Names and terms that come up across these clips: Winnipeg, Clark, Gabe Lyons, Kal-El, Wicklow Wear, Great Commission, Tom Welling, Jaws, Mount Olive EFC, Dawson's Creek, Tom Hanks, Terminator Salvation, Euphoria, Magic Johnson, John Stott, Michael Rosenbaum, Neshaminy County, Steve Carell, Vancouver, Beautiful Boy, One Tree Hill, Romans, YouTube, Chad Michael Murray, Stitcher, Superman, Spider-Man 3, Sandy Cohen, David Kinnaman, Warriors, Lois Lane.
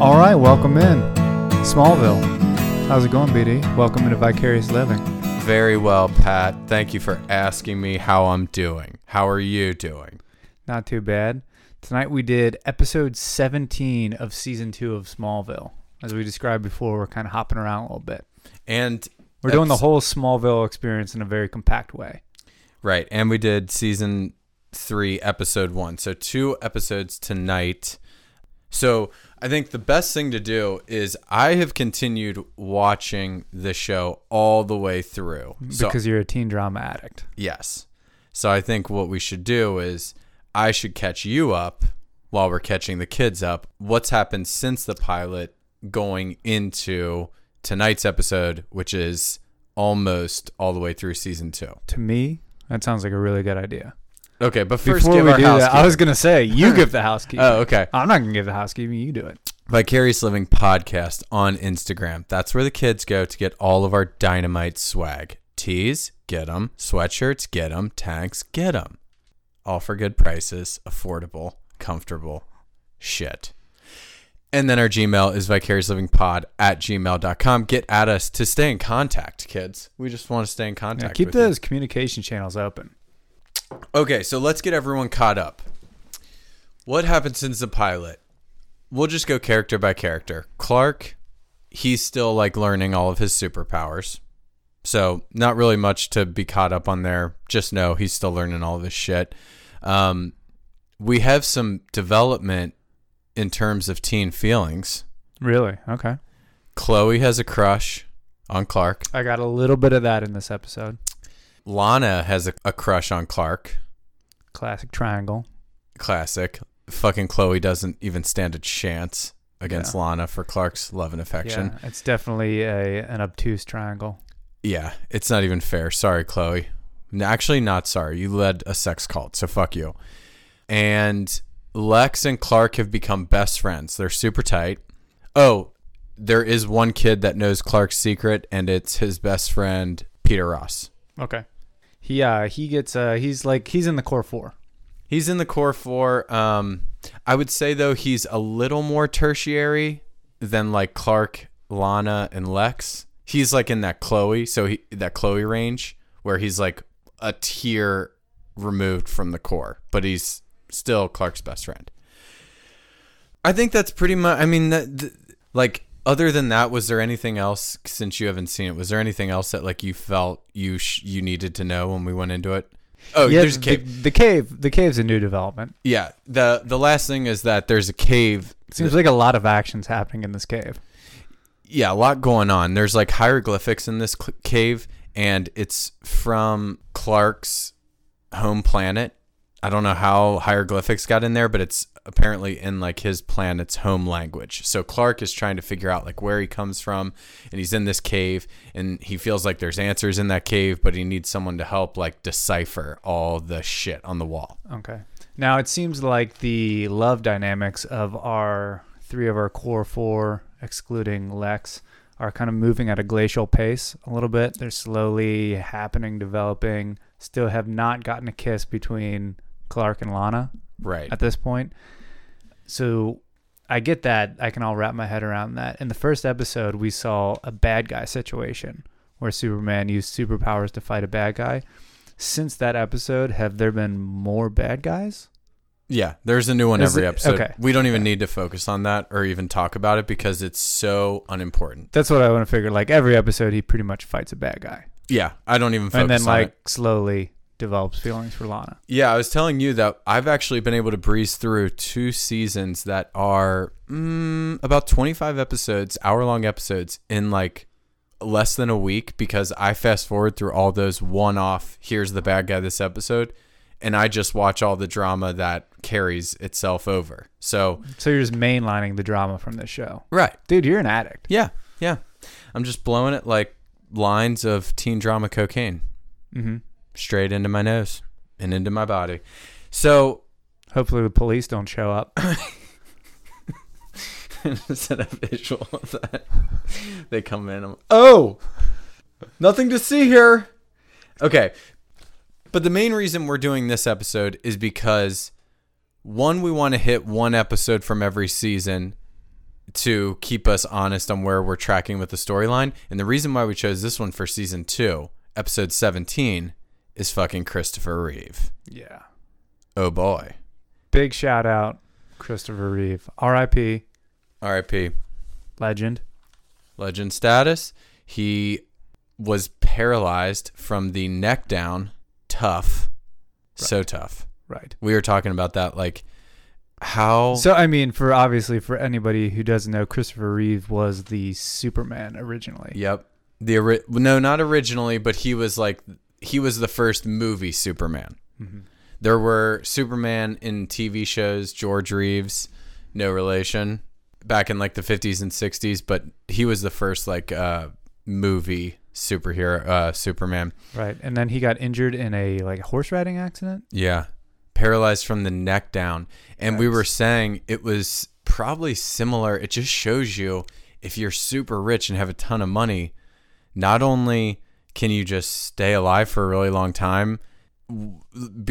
All right, welcome in, Smallville. How's it going, BD? Welcome into Vicarious Living. Very well, Pat. Thank you for asking me how I'm doing. How are you doing? Not too bad. Tonight we did episode 17 of season 2 of Smallville. As we described before, we're kind of hopping around a little bit. And we're doing the whole Smallville experience in a very compact way. Right, and we did season 3, episode 1. So 2 episodes tonight. So I think the best thing to do is I have continued watching the show all the way through. Because you're a teen drama addict. Yes. So I think what we should do is I should catch you up while we're catching the kids up. What's happened since the pilot going into tonight's episode, which is almost all the way through season 2. To me, that sounds like a really good idea. Okay, but first before give we our do that, I was going to say, you give the housekeeping. Oh, okay. I'm not going to give the housekeeping. You do it. Vicarious Living Podcast on Instagram. That's where the kids go to get all of our dynamite swag. Tees, get them. Sweatshirts, get them. Tanks, get them. All for good prices, affordable, comfortable shit. And then our Gmail is vicariouslivingpod@gmail.com. Get at us to stay in contact, kids. We just want to stay in contact. Yeah, keep those communication channels open. Okay, so let's get everyone caught up. What happened since the pilot? We'll just go character by character. Clark, he's still like learning all of his superpowers. So not really much to be caught up on there. Just know he's still learning all this shit. We have some development in terms of teen feelings. Really? Okay. Chloe has a crush on Clark. I got a little bit of that in this episode. Lana has a crush on Clark. Classic triangle. Classic. Fucking Chloe doesn't even stand a chance against Lana for Clark's love and affection. Yeah, it's definitely an obtuse triangle. Yeah, it's not even fair. Sorry, Chloe. No, actually, not sorry. You led a sex cult, so fuck you. And Lex and Clark have become best friends. They're super tight. Oh, there is one kid that knows Clark's secret, and it's his best friend, Peter Ross. Okay. He gets he's in the core 4. He's in the core 4. I would say though he's a little more tertiary than like Clark, Lana, and Lex. He's like in that Chloe, that Chloe range where he's like a tier removed from the core, but he's still Clark's best friend. I think that's pretty much. I mean, other than that, was there anything else, since you haven't seen it, was there anything else that like you felt you needed to know when we went into it? Oh, yeah, there's a cave. The cave's a new development. Yeah. The last thing is that there's a cave. Seems like a lot of action's happening in this cave. Yeah, a lot going on. There's like hieroglyphics in this cave, and it's from Clark's home planet. I don't know how hieroglyphics got in there, but it's apparently in like his planet's home language. So Clark is trying to figure out like where he comes from, and he's in this cave, and he feels like there's answers in that cave, but he needs someone to help like decipher all the shit on the wall. Okay. Now it seems like the love dynamics of our three of our core 4, excluding Lex, are kind of moving at a glacial pace a little bit. They're slowly happening, developing, still have not gotten a kiss between Clark and Lana. Right. At this point. So I get that. I can all wrap my head around that. In the first episode, we saw a bad guy situation where Superman used superpowers to fight a bad guy. Since that episode, have there been more bad guys? Yeah, there's a new one every episode. Okay. We don't even need to focus on that or even talk about it because it's so unimportant. That's what I want to figure. Like every episode, he pretty much fights a bad guy. Yeah, I don't even focus on it. And then like slowly develops feelings for Lana. Yeah, I was telling you that I've actually been able to breeze through 2 seasons that are about 25 episodes, hour-long episodes, in like less than a week because I fast-forward through all those one-off, here's the bad guy this episode, and I just watch all the drama that carries itself over. So you're just mainlining the drama from this show. Right. Dude, you're an addict. Yeah. Yeah. I'm just blowing it like lines of teen drama cocaine straight into my nose and into my body. So hopefully the police don't show up. Instead of visual of that, they come in. I'm, oh, nothing to see here. Okay. But the main reason we're doing this episode is because, one, we want to hit one episode from every season to keep us honest on where we're tracking with the storyline. And the reason why we chose this one for season 2, episode 17, is fucking Christopher Reeve. Yeah. Oh, boy. Big shout out, Christopher Reeve. R.I.P. R.I.P. Legend. Legend status. He was paralyzed from the neck down. Tough. Right. So tough. Right. We were talking about that, like how... So, I mean, for anybody who doesn't know, Christopher Reeve was the Superman originally. Yep. No, not originally, but he was the first movie Superman. Mm-hmm. There were Superman in TV shows, George Reeves, no relation, back in like the 50s and 60s, but he was the first like movie superhero Superman, right? And then he got injured in a like horse riding accident, paralyzed from the neck down, and we were saying it was probably similar. It just shows you, if you're super rich and have a ton of money, not only can you just stay alive for a really long time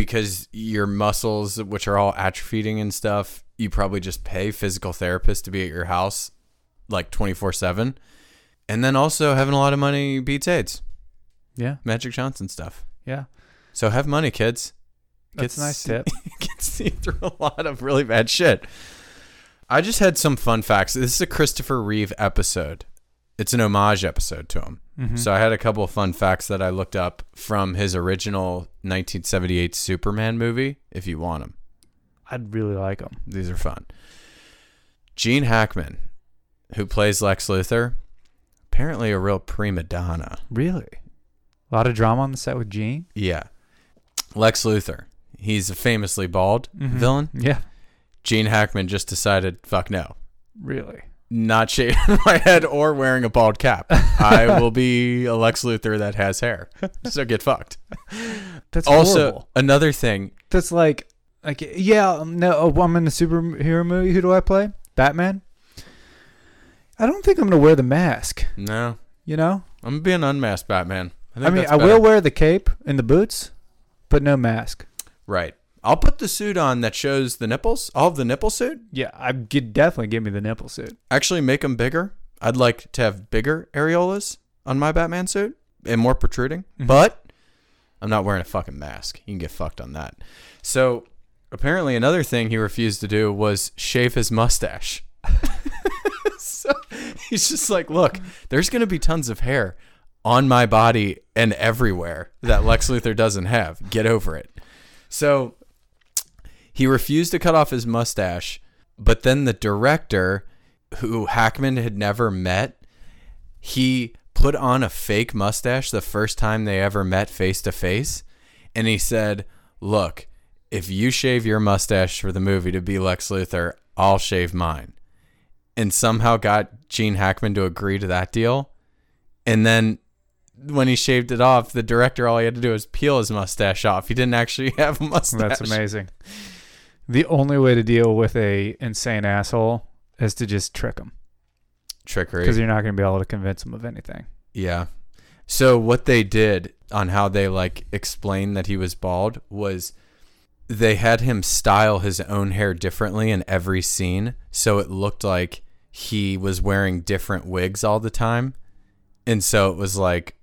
because your muscles, which are all atrophying and stuff, you probably just pay physical therapists to be at your house like 24/7. And then also having a lot of money beats AIDS. Yeah. Magic Johnson stuff. Yeah. So have money, kids. That's a nice tip. Get see through a lot of really bad shit. I just had some fun facts. This is a Christopher Reeve episode. It's an homage episode to him. Mm-hmm. So I had a couple of fun facts that I looked up from his original 1978 Superman movie, if you want them. I'd really like them. These are fun. Gene Hackman, who plays Lex Luthor... apparently a real prima donna. Really? A lot of drama on the set with Gene? Yeah. Lex Luthor. He's a famously bald villain. Yeah. Gene Hackman just decided, fuck no. Really? Not shaving my head or wearing a bald cap. I will be a Lex Luthor that has hair. So get fucked. That's also horrible. Another thing. That's like yeah, no, I'm in a superhero movie. Who do I play? Batman? I don't think I'm going to wear the mask. No. You know? I'm going to be an unmasked Batman. I will wear the cape and the boots, but no mask. Right. I'll put the suit on that shows the nipples. I'll have the nipple suit. Yeah, definitely give me the nipple suit. Actually, make them bigger. I'd like to have bigger areolas on my Batman suit and more protruding. Mm-hmm. But I'm not wearing a fucking mask. You can get fucked on that. So apparently another thing he refused to do was shave his mustache. So he's just like, look, there's going to be tons of hair on my body and everywhere that Lex Luthor doesn't have. Get over it. So he refused to cut off his mustache, but then the director, who Hackman had never met, he put on a fake mustache the first time they ever met face to face. And he said, look, if you shave your mustache for the movie to be Lex Luthor, I'll shave mine. And somehow got Gene Hackman to agree to that deal. And then when he shaved it off, the director, all he had to do was peel his mustache off. He didn't actually have a mustache. That's amazing. The only way to deal with a insane asshole is to just trick him. Trickery. Because you're not going to be able to convince him of anything. Yeah. So what they did on how they like explained that he was bald was... they had him style his own hair differently in every scene, so it looked like he was wearing different wigs all the time. And so it was like,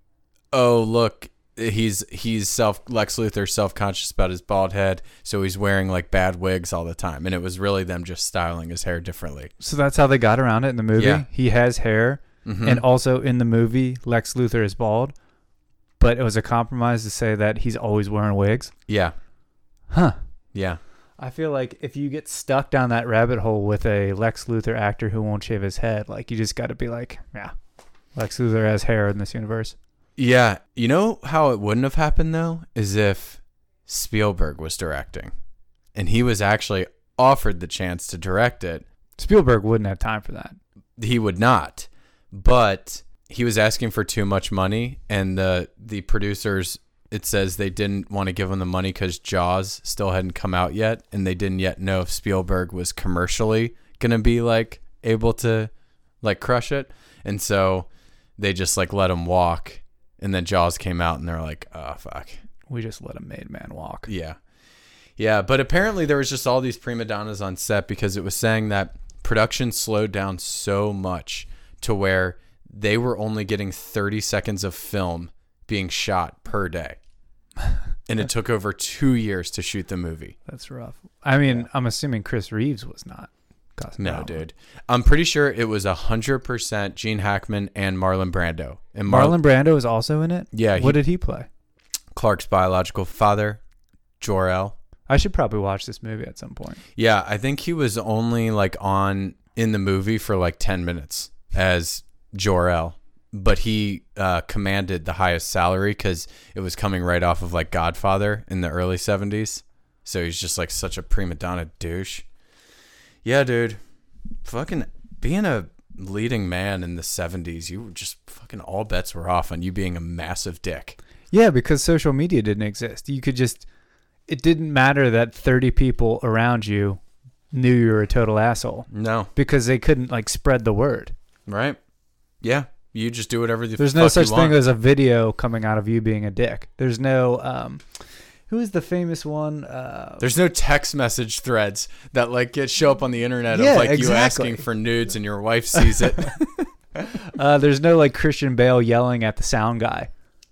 oh, look, Lex Luthor self-conscious about his bald head, so he's wearing like bad wigs all the time. And it was really them just styling his hair differently. So that's how they got around it in the movie. Yeah. He has hair. Mm-hmm. And also in the movie, Lex Luthor is bald, but it was a compromise to say that he's always wearing wigs. Yeah. Huh. Yeah. I feel like if you get stuck down that rabbit hole with a Lex Luthor actor who won't shave his head, like you just got to be like, yeah, Lex Luthor has hair in this universe. Yeah. You know how it wouldn't have happened, though, is if Spielberg was directing, and he was actually offered the chance to direct it. Spielberg wouldn't have time for that. He would not, but he was asking for too much money, and the producers, it says they didn't want to give him the money because Jaws still hadn't come out yet, and they didn't yet know if Spielberg was commercially going to be like able to like crush it. And so they just like let him walk, and then Jaws came out and they're like, oh fuck, we just let a made man walk. Yeah. Yeah. But apparently there was just all these prima donnas on set, because it was saying that production slowed down so much to where they were only getting 30 seconds of film being shot per day. And it took over 2 years to shoot the movie. That's rough. I mean, yeah. I'm assuming Chris Reeves was not. No, dude. I'm pretty sure it was 100% Gene Hackman and Marlon Brando. And Marlon Brando is also in it? Yeah. What did he play? Clark's biological father, Jor-El. I should probably watch this movie at some point. Yeah, I think he was only like on in the movie for like 10 minutes as Jor-El, but he commanded the highest salary because it was coming right off of like Godfather in the early 70s. So he's just like such a prima donna douche. Yeah, dude, fucking being a leading man in the 70s, you were just fucking, all bets were off on you being a massive dick. Yeah, because social media didn't exist. You could just, it didn't matter that 30 people around you knew you were a total asshole. No. Because they couldn't like spread the word. Right. Yeah. You just do whatever the fuck you want. There's no such thing as a video coming out of you being a dick. There's no, who is the famous one? There's no text message threads that like get show up on the internet of like you asking for nudes and your wife sees it. There's no like Christian Bale yelling at the sound guy.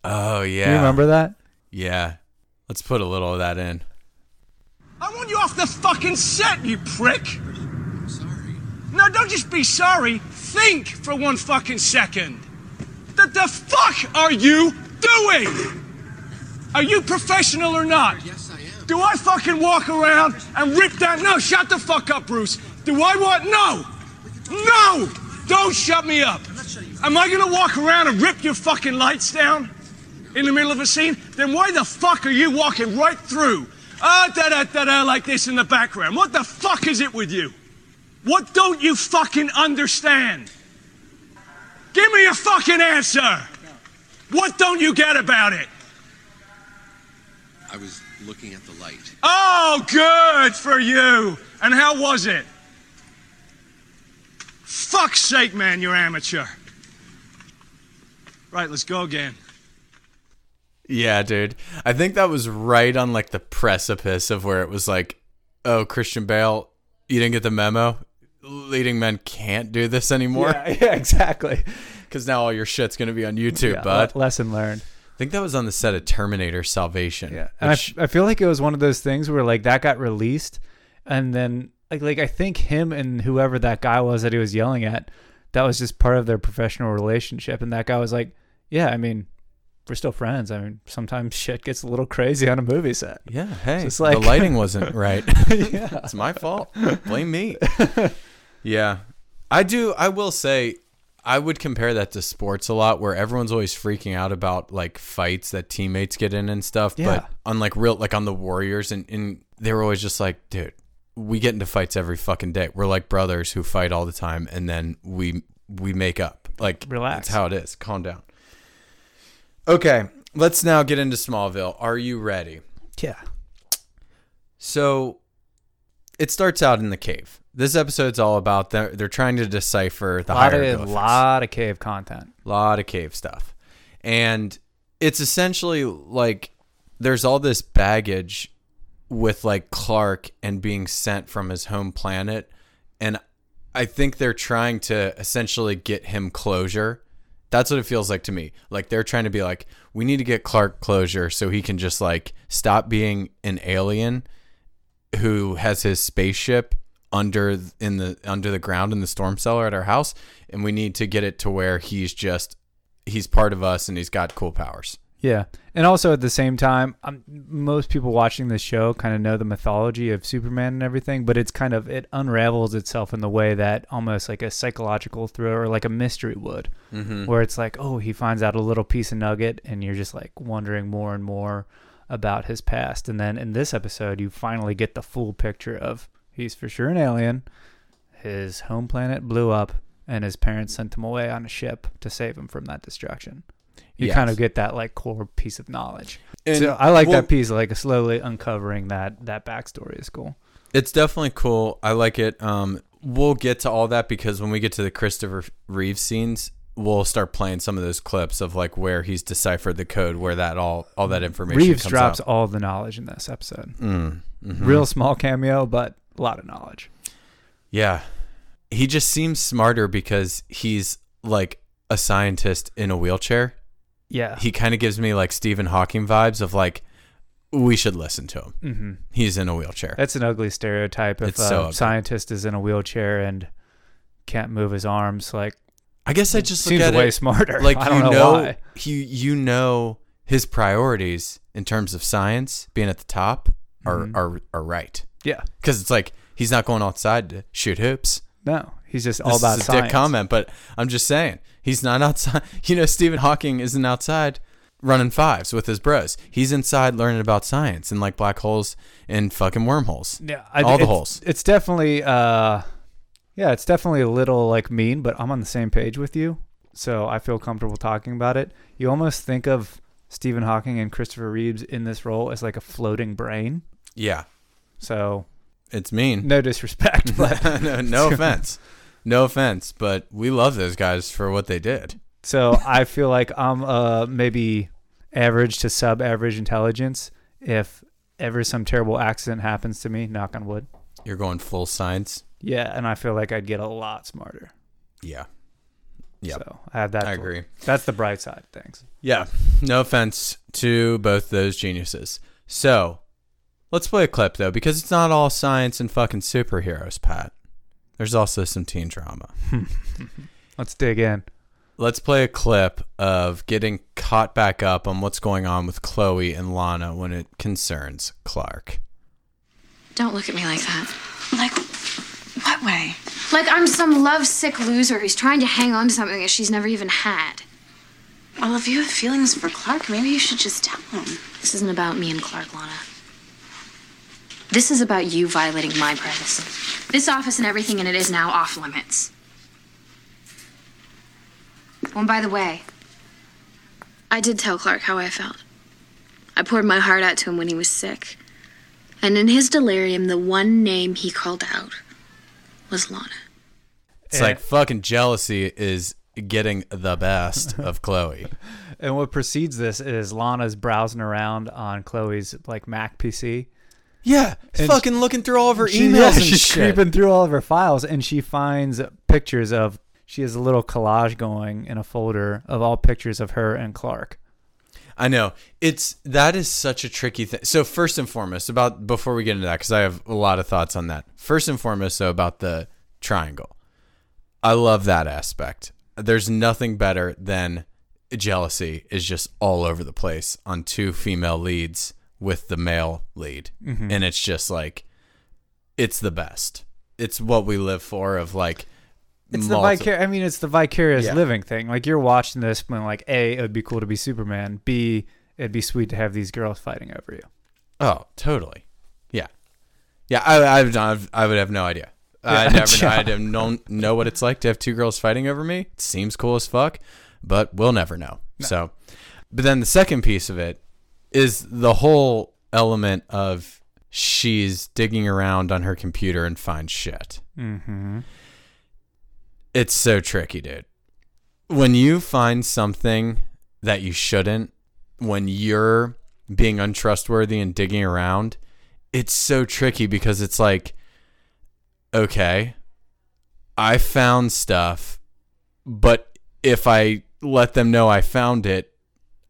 Oh yeah, you remember that? Yeah, let's put a little of that in. I want you off the fucking set, you prick. I'm sorry. No, don't just be sorry. Think for one fucking second. The fuck are you doing? Are you professional or not? Yes, I am. Do I fucking walk around and rip that? No, shut the fuck up, Bruce. Do I want? No. No. Don't shut me up. Am I going to walk around and rip your fucking lights down in the middle of a scene? Then why the fuck are you walking right through? Like this in the background. What the fuck is it with you? What don't you fucking understand? Give me a fucking answer. What don't you get about it? I was looking at the light. Oh, good for you. And how was it? Fuck's sake, man, you're amateur. Right, let's go again. Yeah, dude. I think that was right on like the precipice of where it was like, oh, Christian Bale, you didn't get the memo? Leading men can't do this anymore. Yeah, exactly. Because now all your shit's going to be on YouTube, bud. Lesson learned. I think that was on the set of Terminator Salvation. Yeah, and I feel like it was one of those things where like that got released, and then like I think him and whoever that guy was that he was yelling at, that was just part of their professional relationship. And that guy was like, yeah, I mean, we're still friends. I mean, sometimes shit gets a little crazy on a movie set. Yeah, hey, so like, the lighting wasn't right. Yeah, it's my fault. Blame me. Yeah, I will say, I would compare that to sports a lot, where everyone's always freaking out about like fights that teammates get in and stuff. Yeah. But on like real, like on the Warriors, and they were always just like, dude, we get into fights every fucking day. We're like brothers who fight all the time, and then we make up. Like, relax. That's how it is. Calm down. Okay, let's now get into Smallville. Are you ready? Yeah. So it starts out in the cave. This episode's all about they're trying to decipher the hieroglyphics. A lot of cave content. A lot of cave stuff. And it's essentially like there's all this baggage with like Clark and being sent from his home planet. And I think they're trying to essentially get him closure. That's what it feels like to me. Like they're trying to be like, we need to get Clark closure so he can just like stop being an alien who has his spaceship under the ground in the storm cellar at our house, and we need to get it to where he's part of us and he's got cool powers. Yeah. And also at the same time, most people watching this show kind of know the mythology of Superman and everything, but it's kind of, it unravels itself in the way that almost like a psychological thriller or like a mystery would, where it's like, oh, he finds out a little piece of nugget and you're just like wondering more and more. about his past. And then in this episode, you finally get the full picture of he's for sure an alien, his home planet blew up, and his parents sent him away on a ship to save him from that destruction. You kind of get that like core piece of knowledge. And so I like that piece, like slowly uncovering that backstory is cool. It's definitely cool. I like it. We'll get to all that because when we get to the Christopher Reeve scenes, we'll start playing some of those clips of like where he's deciphered the code, where that all that information Reeves comes drops out. All the knowledge in this episode. Real small cameo, but a lot of knowledge. Yeah. He just seems smarter because he's like a scientist in a wheelchair. Yeah. He kind of gives me like Stephen Hawking vibes of like, we should listen to him. Mm-hmm. He's in a wheelchair. That's an ugly stereotype. If a scientist is in a wheelchair and can't move his arms, like, I guess I just look at it way smarter. Like, I don't know why. You know his priorities in terms of science being at the top are right. Yeah. Because it's like he's not going outside to shoot hoops. No, he's just all about science. This is a dick comment, but I'm just saying he's not outside. You know, Stephen Hawking isn't outside running fives with his bros. He's inside learning about science and like black holes and fucking wormholes. Yeah, all the holes. It's definitely, it's definitely a little like mean, but I'm on the same page with you, so I feel comfortable talking about it. You almost think of Stephen Hawking and Christopher Reeves in this role as like a floating brain. Yeah. So. It's mean. No disrespect, but no offense. No offense, but we love those guys for what they did. So I feel like I'm maybe average to sub-average intelligence. If ever some terrible accident happens to me, knock on wood. You're going full science? Yeah, and I feel like I'd get a lot smarter. Yeah. Yep. So I have that. I agree. That's the bright side of things. Yeah. No offense to both those geniuses. So... let's play a clip, though, because it's not all science and fucking superheroes, Pat. There's also some teen drama. Let's dig in. Let's play a clip of getting caught back up on what's going on with Chloe and Lana when it concerns Clark. Don't look at me like that. Like, what way? Like I'm some lovesick loser who's trying to hang on to something that she's never even had. Well, if you have feelings for Clark, maybe you should just tell him. This isn't about me and Clark, Lana. This is about you violating my privacy. This office and everything in it is now off limits. Oh, and by the way, I did tell Clark how I felt. I poured my heart out to him when he was sick. And in his delirium, the one name he called out was Lana. It's like fucking jealousy is getting the best of Chloe. And what precedes this is Lana's browsing around on Chloe's like Mac PC. Yeah, and fucking looking through all of her emails and shit. She's creeping through all of her files, and she finds pictures of... she has a little collage going in a folder of all pictures of her and Clark. I know. That is such a tricky thing. So first and foremost, before we get into that, because I have a lot of thoughts on that. First and foremost, though, about the triangle. I love that aspect. There's nothing better than jealousy is just all over the place on two female leads with the male lead. Mm-hmm. And it's just like, it's the best. It's what we live for of like. It's it's the vicarious living thing. Like you're watching this when like, A, it would be cool to be Superman. B, it'd be sweet to have these girls fighting over you. Oh, totally. Yeah. Yeah. I would have no idea. I don't know what it's like to have two girls fighting over me. It seems cool as fuck, but we'll never know. No. So, but then the second piece of it is the whole element of she's digging around on her computer and finds shit. Mm-hmm. It's so tricky, dude. When you find something that you shouldn't, when you're being untrustworthy and digging around, it's so tricky because it's like, okay, I found stuff, but if I let them know I found it,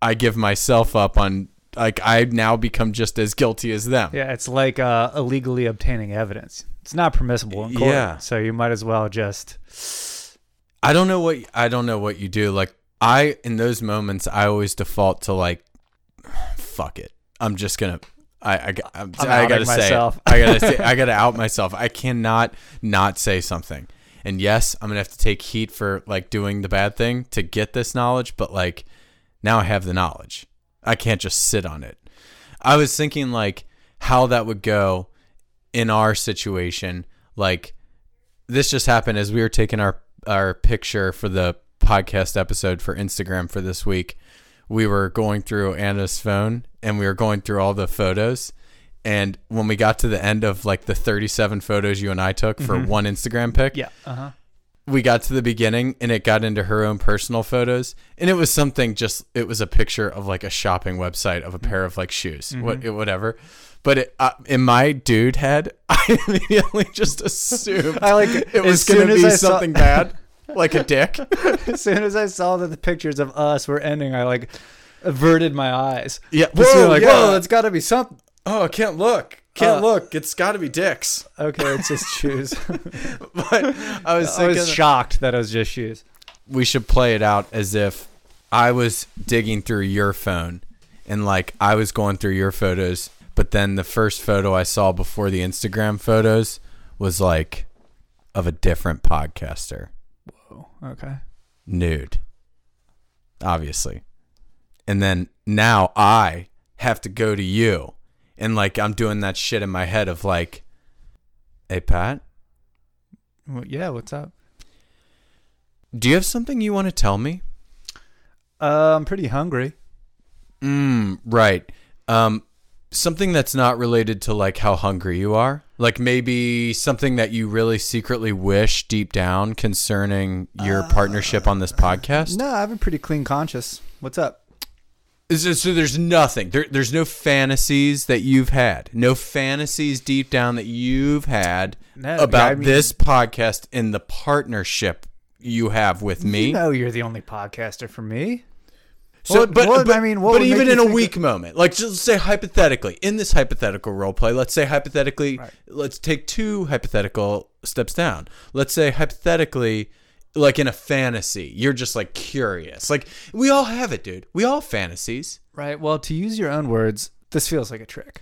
I give myself up on... like I now become just as guilty as them. Yeah, it's like illegally obtaining evidence. It's not permissible in court. Yeah. So you might as well just. I don't know what you do. Like in those moments, I always default to like, fuck it. I'm just gonna. I gotta out myself. I cannot not say something. And yes, I'm gonna have to take heat for like doing the bad thing to get this knowledge. But like, now I have the knowledge. I can't just sit on it. I was thinking like how that would go in our situation. Like this just happened as we were taking our picture for the podcast episode for Instagram for this week. We were going through Anna's phone and we were going through all the photos. And when we got to the end of like the 37 photos you and I took for one Instagram pic, we got to the beginning and it got into her own personal photos. And it was something just, it was a picture of like a shopping website of a pair of like shoes, whatever. But it, in my dude head, I immediately just assumed it was going to be something bad, like a dick. As soon as I saw that the pictures of us were ending, I like averted my eyes. Yeah. Whoa, like, whoa, it's got to be something. Oh, I can't look. Can't look. It's got to be dicks. Okay, it's just shoes. But I was shocked that it was just shoes. We should play it out as if I was digging through your phone and like I was going through your photos, but then the first photo I saw before the Instagram photos was like of a different podcaster. Whoa. Okay. Nude. Obviously. And then now I have to go to you. And, like, I'm doing that shit in my head of, like, hey, Pat? Well, yeah, what's up? Do you have something you want to tell me? I'm pretty hungry. Right. Something that's not related to, like, how hungry you are. Like, maybe something that you really secretly wish deep down concerning your partnership on this podcast? No, I have a pretty clean conscience. What's up? So there's nothing. There's no fantasies that you've had. No fantasies deep down that you've had about this podcast and the partnership you have with me. You know you're the only podcaster for me. So, but even in a weak moment, like just say hypothetically, in this hypothetical role play, let's say hypothetically, let's take two hypothetical steps down. Let's say hypothetically, like in a fantasy, you're just like curious. Like we all have it, dude. We all have fantasies. Right. Well, to use your own words, this feels like a trick.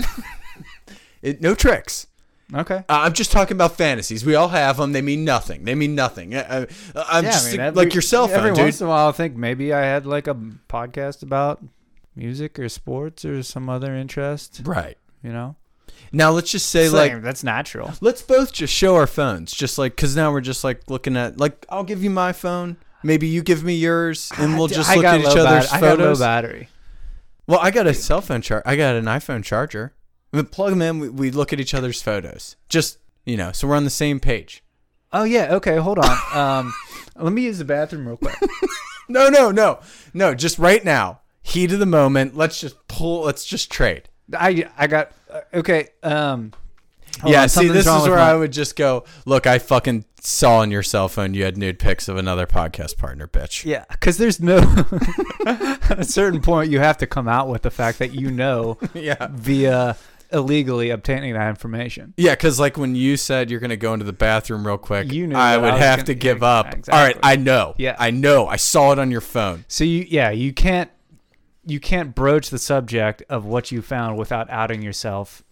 No tricks. Okay. I'm just talking about fantasies. We all have them. They mean nothing. Like your cell phone, dude. Every once in a while, I think maybe I had like a podcast about music or sports or some other interest. Right. You know? Now let's just say like that's natural. Let's both just show our phones, just like because now we're just like looking at like I'll give you my phone, maybe you give me yours, and we'll just look at each other's photos. I got low battery. Well, I got a cell phone charger. I got an iPhone charger. We plug them in. We look at each other's photos. Just you know, so we're on the same page. Oh yeah. Okay. Hold on. Let me use the bathroom real quick. No. Just right now, heat of the moment. Let's just pull. Let's just trade. I got okay. Yeah, see, this is where I would just go. Look, I fucking saw on your cell phone you had nude pics of another podcast partner, bitch. Yeah, because there's no. At a certain point, you have to come out with the fact that you know. Yeah. Via illegally obtaining that information. Yeah, because like when you said you're gonna go into the bathroom real quick, you knew I would have to give up. Exactly. All right, I know. Yeah, I know. I saw it on your phone. So you can't. You can't broach the subject of what you found without outing yourself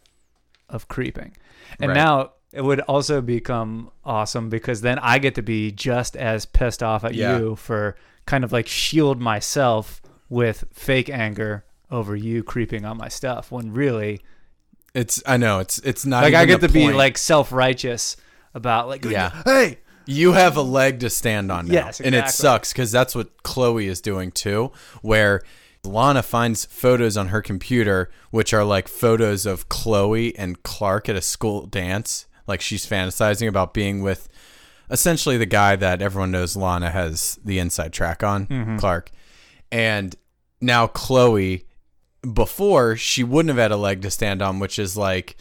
of creeping. And now it would also become awesome because then I get to be just as pissed off at you for kind of like shield myself with fake anger over you creeping on my stuff when really it's not like I get to be like self-righteous about like, hey, you have a leg to stand on now. Yes, exactly. And it sucks because that's what Chloe is doing too, where Lana finds photos on her computer, which are like photos of Chloe and Clark at a school dance. Like she's fantasizing about being with essentially the guy that everyone knows Lana has the inside track on, Clark. And now Chloe, before she wouldn't have had a leg to stand on, which is like,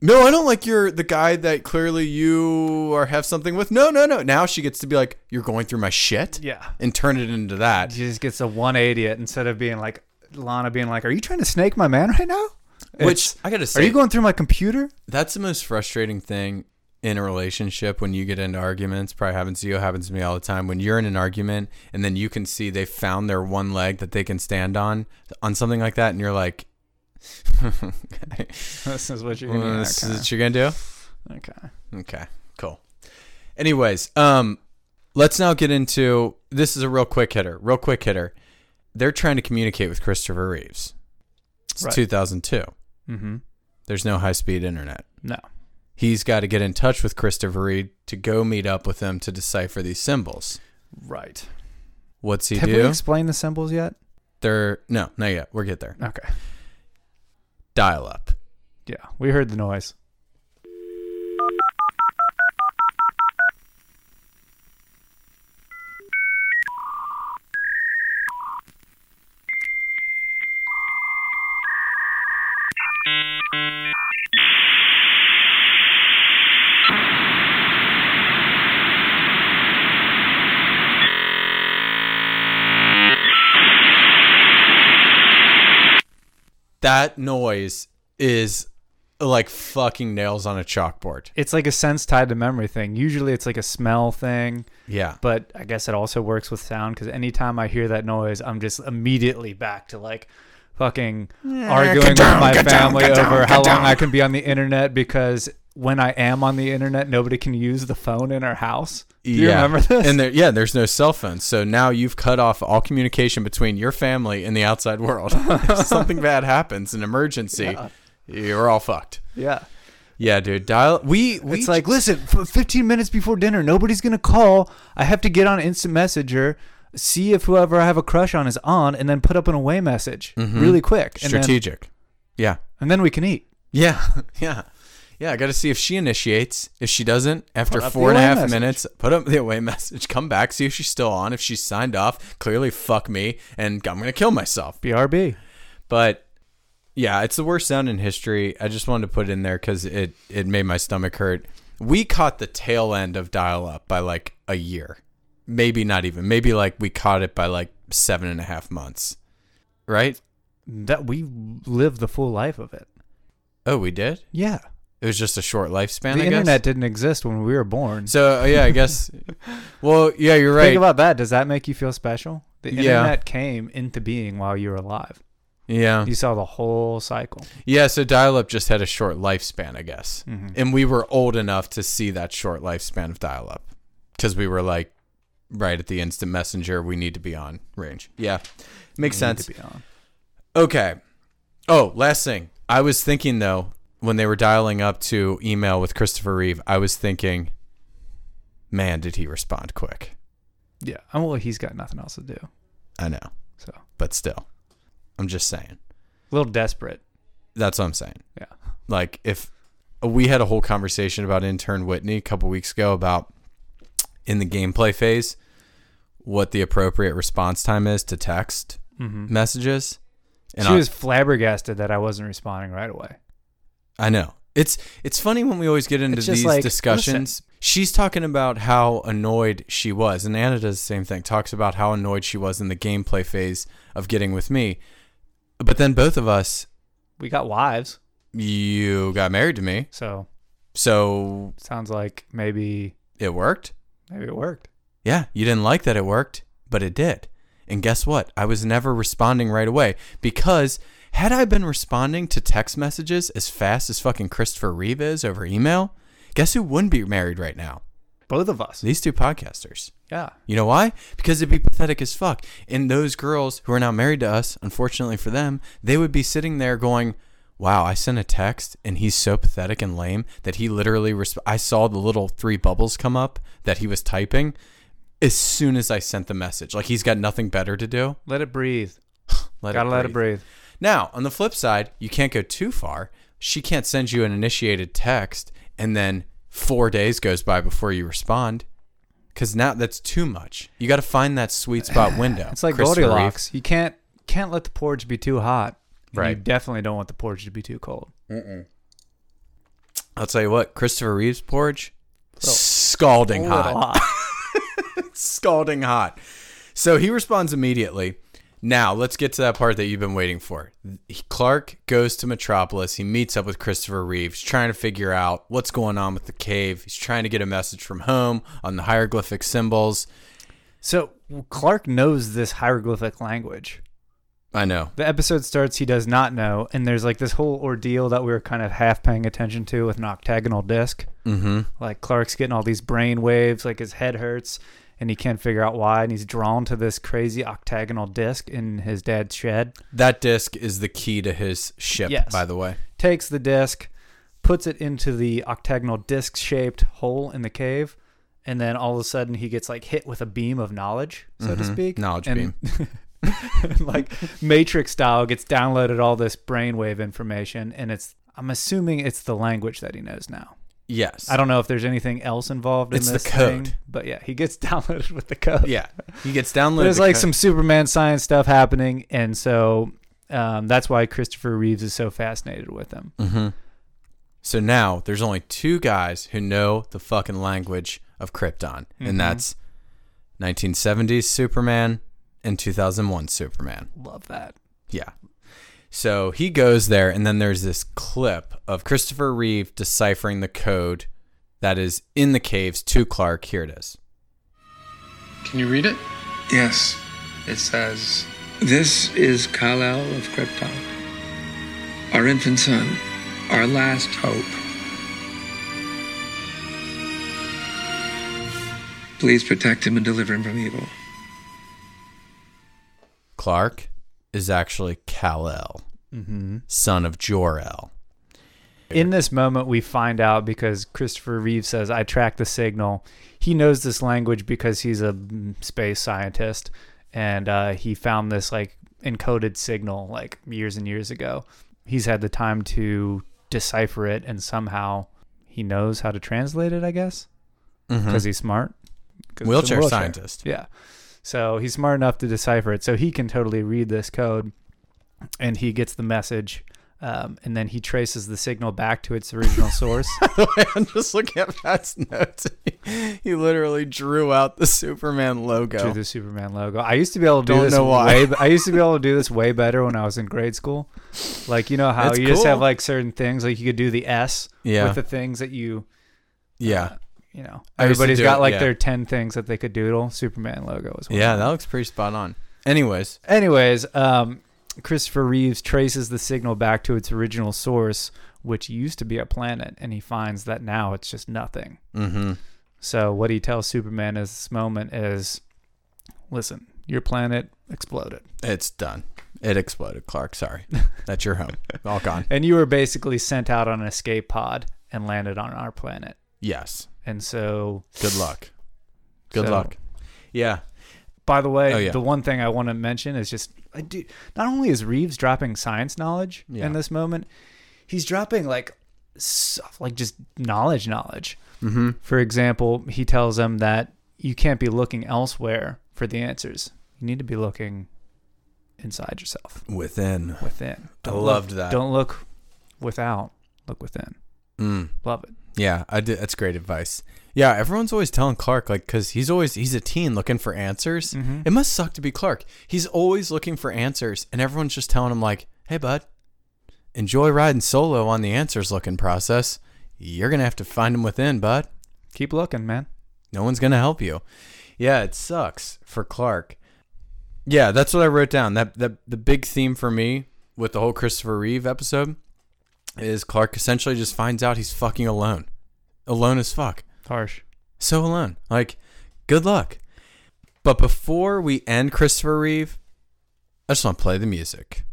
no, I don't like the guy that clearly you or have something with. No. Now she gets to be like, you're going through my shit? Yeah. And turn it into that. She just gets a 180 it instead of being like, Lana being like, are you trying to snake my man right now? Which I got to say. Are you going through my computer? That's the most frustrating thing in a relationship when you get into arguments. Probably happens to you. Happens to me all the time. When you're in an argument and then you can see they found their one leg that they can stand on something like that. And you're like, okay. This is what you're gonna do. This is what you're gonna do. Okay. Cool. Anyways, let's now get into this. Is a real quick hitter. They're trying to communicate with Christopher Reeves. It's right. 2002. Mm-hmm. There's no high-speed internet. No. He's got to get in touch with Christopher Reeve to go meet up with him to decipher these symbols. Right. What's he do? Have we explained the symbols yet? No, not yet. We'll get there. Okay. Dial up. Yeah, we heard the noise. That noise is like fucking nails on a chalkboard. It's like a sense tied to memory thing. Usually it's like a smell thing. Yeah. But I guess it also works with sound, because anytime I hear that noise, I'm just immediately back to like fucking arguing with my family over how long I can be on the internet, because when I am on the internet, nobody can use the phone in our house. Do you remember this? And there's no cell phone. So now you've cut off all communication between your family and the outside world. If something bad happens, an emergency, you're all fucked. Yeah. Yeah, dude. It's like, listen, 15 minutes before dinner, nobody's going to call. I have to get on instant messenger, see if whoever I have a crush on is on, and then put up an away message really quick. Strategic. Yeah. And then we can eat. Yeah. Yeah. Yeah, I got to see if she initiates. If she doesn't, after 4.5 minutes, put up the away message, come back, see if she's still on. If she's signed off, clearly fuck me, and I'm going to kill myself. BRB. But, yeah, it's the worst sound in history. I just wanted to put it in there because it made my stomach hurt. We caught the tail end of dial-up by, like, a year. Maybe not even. Maybe, like, we caught it by, like, 7.5 months. Right? That we lived the full life of it. Oh, we did? Yeah. It was just a short lifespan, I guess. The internet didn't exist when we were born. So, yeah, I guess. Well, yeah, you're right. Think about that. Does that make you feel special? The internet came into being while you were alive. Yeah. You saw the whole cycle. Yeah, so dial-up just had a short lifespan, I guess. Mm-hmm. And we were old enough to see that short lifespan of dial-up, because we were like, right at the instant messenger, we need to be on range. Yeah. Makes sense. To be on. Okay. Oh, last thing. I was thinking, though, when they were dialing up to email with Christopher Reeve, I was thinking, man, did he respond quick? Yeah. Well, he's got nothing else to do. I know. So, but still, I'm just saying. A little desperate. That's what I'm saying. Yeah. Like, if we had a whole conversation about Intern Whitney a couple weeks ago about, in the gameplay phase, what the appropriate response time is to text messages. And she was flabbergasted that I wasn't responding right away. I know. It's funny when we always get into these discussions. Listen. She's talking about how annoyed she was, and Anna does the same thing, talks about how annoyed she was in the gameplay phase of getting with me. But then both of us... We got wives. You got married to me. So... Sounds like maybe... It worked? Maybe it worked. Yeah, you didn't like that it worked, but it did. And guess what? I was never responding right away, because... Had I been responding to text messages as fast as fucking Christopher Reeve is over email, guess who wouldn't be married right now? Both of us. These two podcasters. Yeah. You know why? Because it'd be pathetic as fuck. And those girls who are now married to us, unfortunately for them, they would be sitting there going, wow, I sent a text and he's so pathetic and lame that he literally, I saw the little 3 bubbles come up that he was typing as soon as I sent the message. Like, he's got nothing better to do. Let it breathe. Let it breathe. Now, on the flip side, you can't go too far. She can't send you an initiated text and then 4 days goes by before you respond, because now that's too much. You got to find that sweet spot window. It's like Goldilocks. You can't let the porridge be too hot. Right. You definitely don't want the porridge to be too cold. Mm-mm. I'll tell you what, Christopher Reeve's porridge, scalding hot. Scalding hot. So he responds immediately. Now, let's get to that part that you've been waiting for. Clark goes to Metropolis. He meets up with Christopher Reeve. He's trying to figure out what's going on with the cave. He's trying to get a message from home on the hieroglyphic symbols. So, Clark knows this hieroglyphic language. I know. The episode starts, he does not know, and there's like this whole ordeal that we were kind of half paying attention to with an octagonal disc. Mm-hmm. Like, Clark's getting all these brain waves, like his head hurts. and he can't figure out why, and he's drawn to this crazy octagonal disc in his dad's shed. That disc is the key to his ship, yes. by the way. Takes the disc, puts it into the octagonal disc-shaped hole in the cave, and then all of a sudden he gets like hit with a beam of knowledge, so to speak. Knowledge beam. Like Matrix style, gets downloaded all this brainwave information, and it's, I'm assuming it's the language that he knows now. Yes. I don't know if there's anything else involved in this thing. It's the code. But yeah, he gets downloaded with the code. Yeah, he gets downloaded. There's like some Superman science stuff happening, and so that's why Christopher Reeves is so fascinated with him. Mm-hmm. So now there's only two guys who know the fucking language of Krypton, and that's 1970s Superman and 2001 Superman. Love that. Yeah. So he goes there, and then there's this clip of Christopher Reeve deciphering the code that is in the caves to Clark. Here it is. Can you read it? Yes. It says, "This is Kal-El of Krypton, our infant son, our last hope. Please protect him and deliver him from evil." Clark is actually Kal-El, son of Jor-El. In this moment, we find out, because Christopher Reeve says, "I tracked the signal." He knows this language because he's a space scientist, and he found this like encoded signal like years and years ago. He's had the time to decipher it, and somehow he knows how to translate it, I guess, because he's smart. Wheelchair scientist. Yeah. So he's smart enough to decipher it. So he can totally read this code, and he gets the message, and then he traces the signal back to its original source. By the way, I'm just looking at Pat's notes. He literally drew out the Superman logo. Drew the Superman logo. I used to be able to do this. Don't know why. I used to be able to do this way better when I was in grade school. Like, you know how you just have like certain things, like you could do the S with the things that you. You know, everybody's got like their 10 things that they could doodle. Superman logo as well. Yeah, that looks pretty spot on. Anyways, Christopher Reeves traces the signal back to its original source, which used to be a planet, and he finds that now it's just nothing. So what he tells Superman at this moment is, "Listen, your planet exploded. It's done. It exploded, Clark. Sorry. That's your home. All gone. And you were basically sent out on an escape pod and landed on our planet." Yes. And so good luck. Good luck. Yeah. By the way, the one thing I want to mention is just, not only is Reeves dropping science knowledge in this moment, he's dropping like just knowledge. For example, he tells them that you can't be looking elsewhere for the answers. You need to be looking inside yourself. Within. I loved that. Don't look without. Look within. Love it. Yeah, I did. That's great advice. Yeah, everyone's always telling Clark, like, because he's a teen looking for answers. It must suck to be Clark. He's always looking for answers, and everyone's just telling him, like, "Hey, bud, enjoy riding solo on the answers looking process. You're gonna have to find them within, bud. Keep looking, man. No one's gonna help you." Yeah, it sucks for Clark. Yeah, that's what I wrote down. The big theme for me with the whole Christopher Reeve episode is Clark essentially just finds out he's fucking alone. Alone as fuck. Harsh. So alone. Like, good luck. But before we end Christopher Reeve, I just want to play the music.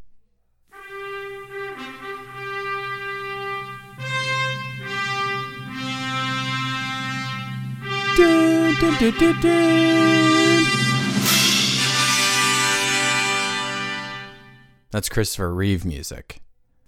Dun, dun, dun, dun, dun. That's Christopher Reeve music.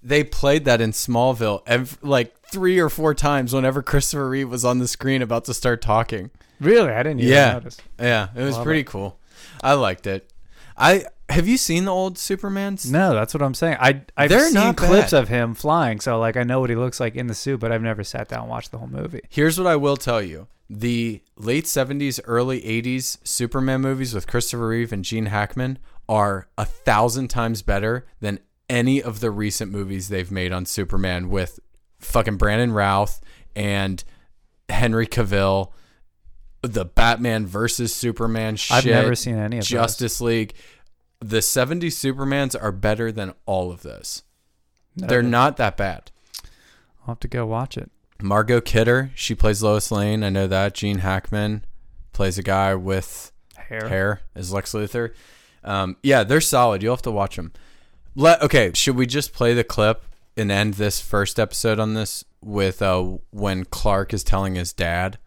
They played that in Smallville like 3 or 4 times whenever Christopher Reeve was on the screen about to start talking. Really? I didn't even notice. Yeah, it was pretty cool. I liked it. Have you seen the old Supermans? No, that's what I'm saying. I've seen clips of him flying, so like I know what he looks like in the suit, but I've never sat down and watched the whole movie. Here's what I will tell you. The late 70s, early 80s Superman movies with Christopher Reeve and Gene Hackman are 1,000 times better than any of the recent movies they've made on Superman with fucking Brandon Routh and Henry Cavill, the Batman versus Superman shit. I've never seen any of those. Justice League. The 70s Supermans are better than all of those. No, they're not that bad. I'll have to go watch it. Margot Kidder, she plays Lois Lane. I know that. Gene Hackman plays a guy with hair is Lex Luthor. Yeah, they're solid. You'll have to watch them. Okay, should we just play the clip and end this first episode on this with when Clark is telling his dad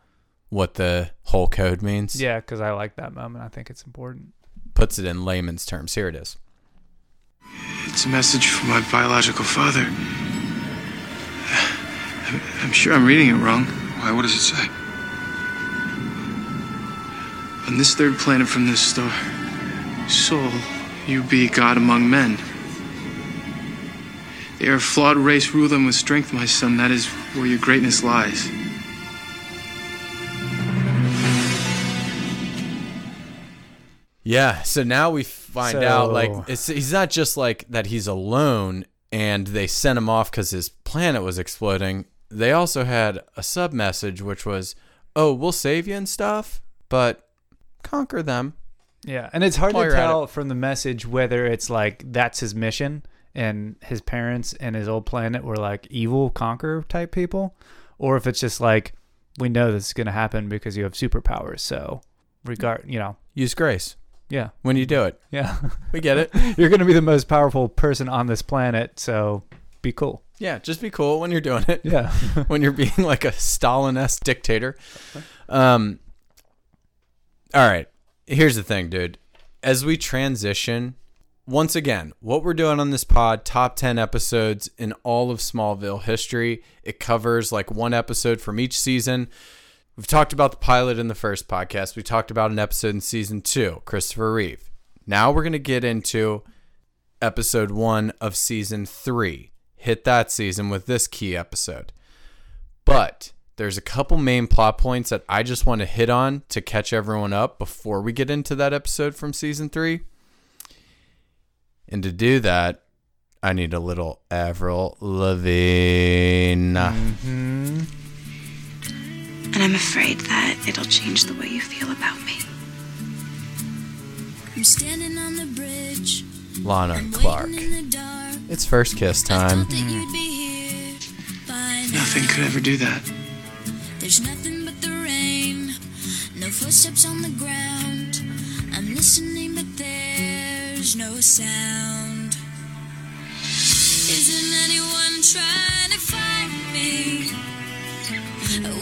what the whole code means? Yeah, because I like that moment. I think it's important. Puts it in layman's terms. Here it is. It's a message from my biological father. I'm sure I'm reading it wrong. Why? What does it say? On this third planet from this star, soul, you be God among men. They are a flawed race. Rule them with strength, my son. That is where your greatness lies. Yeah, so now we find out, like, he's not just, like, that he's alone and they sent him off because his planet was exploding. They also had a sub-message, which was, oh, we'll save you and stuff, but conquer them. Yeah, and it's hard to tell from the message whether it's, like, that's his mission and his parents and his old planet were, like, evil conqueror type people, or if it's just, like, we know this is going to happen because you have superpowers, so use grace. Yeah. When you do it. Yeah. We get it. You're going to be the most powerful person on this planet, so be cool. Yeah, just be cool when you're doing it. Yeah. When you're being like a Stalin-esque dictator. All right. Here's the thing, dude. As we transition, once again, what we're doing on this pod, top 10 episodes in all of Smallville history. It covers like one episode from each season. We've talked about the pilot in the first podcast. We talked about an episode in season 2, Christopher Reeve. Now we're going to get into episode 1 of season 3. Hit that season with this key episode. But there's a couple main plot points that I just want to hit on to catch everyone up before we get into that episode from season 3. And to do that, I need a little Avril Lavigne. Mm-hmm. And I'm afraid that it'll change the way you feel about me. I'm standing on the bridge. Lana and Clark. It's first kiss time. Nothing could ever do that. There's nothing but the rain. No footsteps on the ground. I'm listening, but there's no sound. Isn't anyone trying to find me?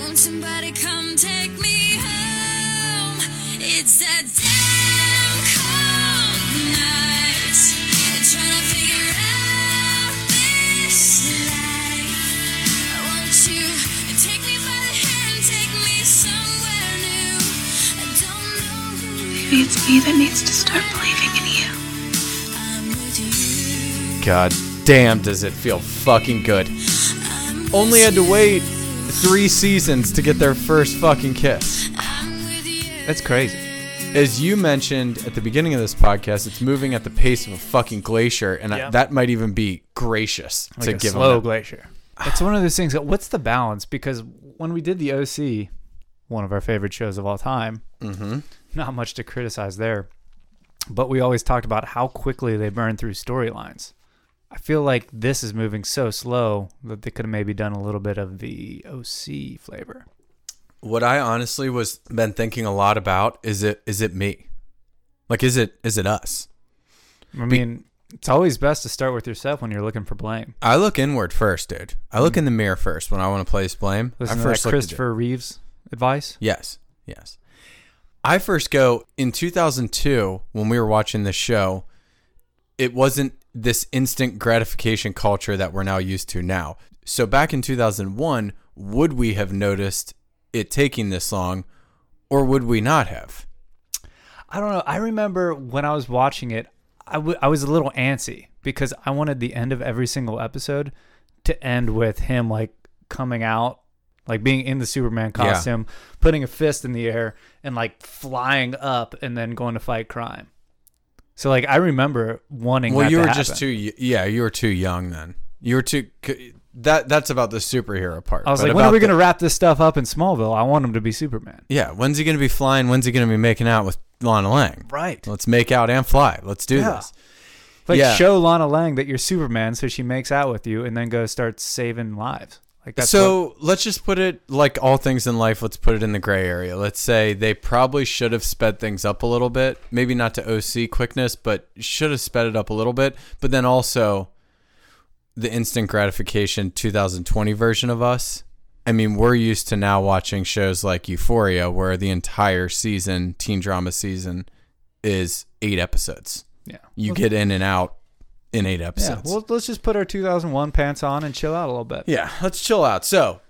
Won't somebody come take me home? It's that damn cold night. Trying to figure out this life. Won't you take me by the hand, take me somewhere new? I don't know who you are. Maybe it's me that needs to start believing in you. I'm with you. God damn, does it feel fucking good. Only had to wait 3 seasons to get their first fucking kiss. That's crazy. As you mentioned at the beginning of this podcast, it's moving at the pace of a fucking glacier, and yeah. That might even be gracious like to give them. Like a slow glacier. It's one of those things. What's the balance? Because when we did the OC, one of our favorite shows of all time, mm-hmm. Not much to criticize there, but we always talked about how quickly they burn through storylines. I feel like this is moving so slow that they could have maybe done a little bit of the OC flavor. What I honestly was been thinking a lot about is it me? Like is it us? I mean, it's always best to start with yourself when you're looking for blame. I look inward first, dude. I look in the mirror first when I want to place blame. Listen to that Christopher Reeve's advice? Yes. Yes. I first go in 2002 when we were watching this show, it wasn't this instant gratification culture that we're now used to now. So back in 2001, would we have noticed it taking this long or would we not have? I don't know. I remember when I was watching it, I was a little antsy because I wanted the end of every single episode to end with him like coming out, like being in the Superman costume, yeah. Putting a fist in the air and like flying up and then going to fight crime. So, like, I remember wanting that to happen. Well, you were just too... Yeah, you were too young then. You were too... That's about the superhero part. I was like, when are we going to wrap this stuff up in Smallville? I want him to be Superman. Yeah, when's he going to be flying? When's he going to be making out with Lana Lang? Right. Let's make out and fly. Let's do this. Like, show Lana Lang that you're Superman so she makes out with you and then go start saving lives. Like that's so let's just put it like all things in life. Let's put it in the gray area. Let's say they probably should have sped things up a little bit. Maybe not to OC quickness, but should have sped it up a little bit. But then also the instant gratification 2020 version of us. I mean, we're used to now watching shows like Euphoria, where the entire season, teen drama season, is 8 episodes. Yeah. You get in and out in 8 episodes. Yeah. Well, let's just put our 2001 pants on and chill out a little bit. Yeah, let's chill out. So,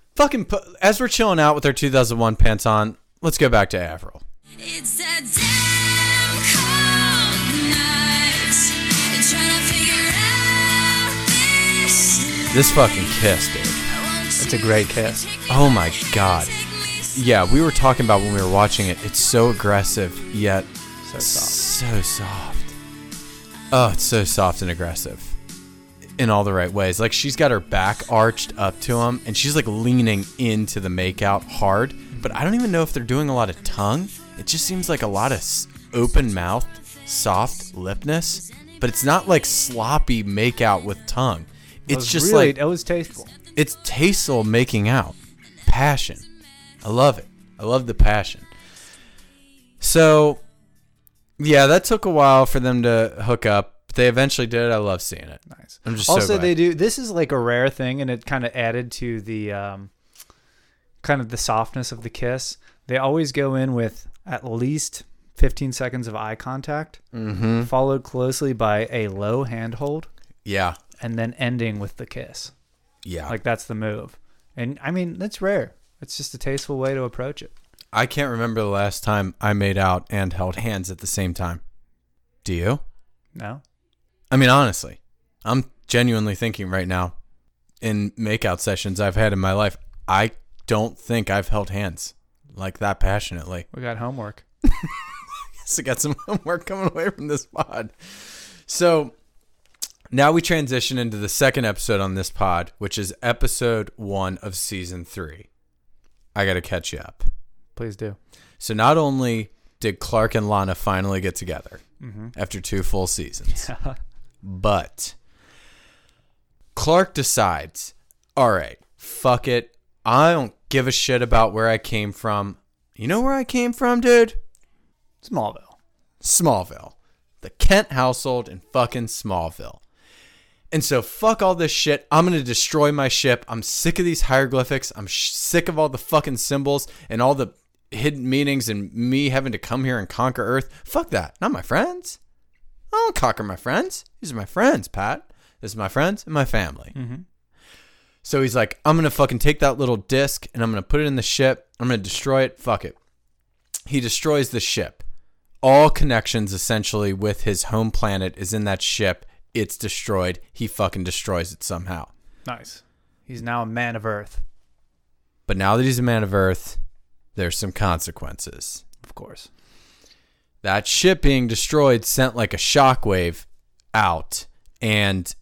as we're chilling out with our 2001 pants on, let's go back to Avril. It's a damn cold night. You're trying to figure out this. This fucking kiss, dude. It's a great kiss. Oh my god. Yeah, we were talking about when we were watching it. It's so aggressive, yet so soft. So soft. Oh, it's so soft and aggressive in all the right ways. Like, she's got her back arched up to him, and she's, like, leaning into the makeout hard. But I don't even know if they're doing a lot of tongue. It just seems like a lot of open-mouthed, soft lipness. But it's not, like, sloppy makeout with tongue. It's just, really, like... It was tasteful. It's tasteful making out. Passion. I love it. I love the passion. So... yeah, that took a while for them to hook up. They eventually did. I love seeing it. Nice. I'm just also so glad. They do. This is like a rare thing, and it kind of added to the kind of the softness of the kiss. They always go in with at least 15 seconds of eye contact, followed closely by a low handhold. Yeah, and then ending with the kiss. Yeah, like that's the move. And I mean, that's rare. It's just a tasteful way to approach it. I can't remember the last time I made out and held hands at the same time. Do you? No. I mean, honestly, I'm genuinely thinking right now in makeout sessions I've had in my life, I don't think I've held hands like that passionately. We got homework. Yes, I got some homework coming away from this pod. So now we transition into the second episode on this pod, which is episode 1 of season 3. I got to catch you up. Please do. So not only did Clark and Lana finally get together after 2 full seasons, but Clark decides, all right, fuck it. I don't give a shit about where I came from. You know where I came from, dude? Smallville. The Kent household in fucking Smallville. And so fuck all this shit. I'm going to destroy my ship. I'm sick of these hieroglyphics. I'm sick of all the fucking symbols and all the hidden meanings and me having to come here and conquer Earth. Fuck that. Not my friends. I don't conquer my friends. These are my friends, Pat. This is my friends and my family. So he's like, I'm going to fucking take that little disc and I'm going to put it in the ship. I'm going to destroy it. Fuck it. He destroys the ship. All connections essentially with his home planet is in that ship. It's destroyed. He fucking destroys it somehow. Nice. He's now a man of Earth. But now that he's a man of Earth, there's some consequences. Of course. That ship being destroyed sent like a shockwave out, and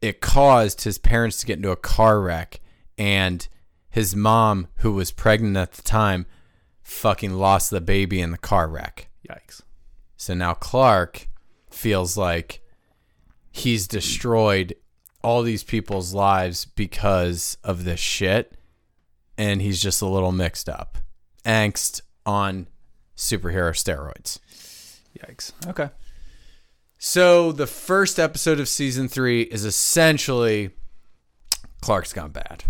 it caused his parents to get into a car wreck, and his mom, who was pregnant at the time, fucking lost the baby in the car wreck. Yikes. So now Clark feels like he's destroyed all these people's lives because of this shit, and he's just a little mixed up. Angst on superhero steroids. Yikes. Okay. So the first episode of season 3 is essentially Clark's gone bad.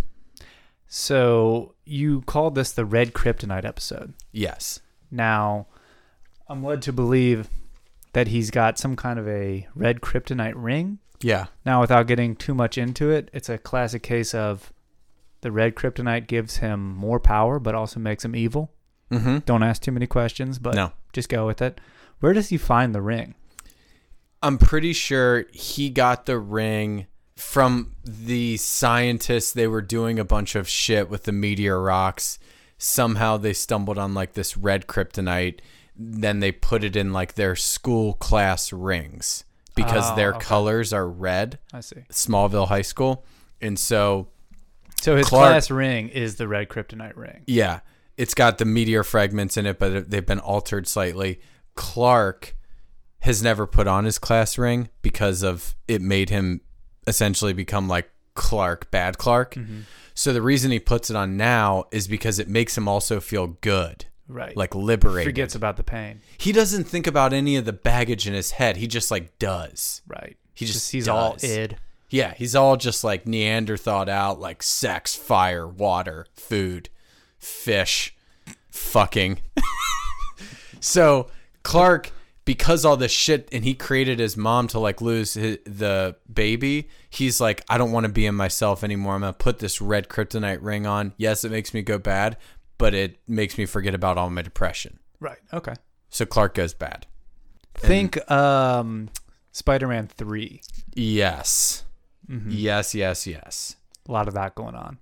So you called this the Red Kryptonite episode. Yes. Now, I'm led to believe that he's got some kind of a Red Kryptonite ring. Yeah. Now, without getting too much into it, it's a classic case of the Red Kryptonite gives him more power, but also makes him evil. Don't ask too many questions, but just go with it. Where does he find the ring? I'm pretty sure he got the ring from the scientists. They were doing a bunch of shit with the meteor rocks. Somehow they stumbled on like this Red Kryptonite. Then they put it in like their school class rings because their colors are red. I see. Smallville High School. And so... so his class ring is the Red Kryptonite ring. Yeah. It's got the meteor fragments in it, but they've been altered slightly. Clark has never put on his class ring because of it made him essentially become like Clark, bad Clark. Mm-hmm. So the reason he puts it on now is because it makes him also feel good. Right. Like liberated. Forgets about the pain. He doesn't think about any of the baggage in his head. He just like does. Right. He just he's does. All id. Yeah, he's all just like Neanderthal out, like sex, fire, water, food, fish, fucking. So Clark, because all this shit, and he created his mom to like lose the baby, he's like, I don't want to be in myself anymore. I'm going to put this red kryptonite ring on. Yes, it makes me go bad, but it makes me forget about all my depression. Right. Okay. So Clark goes bad. Think Spider-Man 3. Yes. Mm-hmm. Yes, yes, yes. A lot of that going on.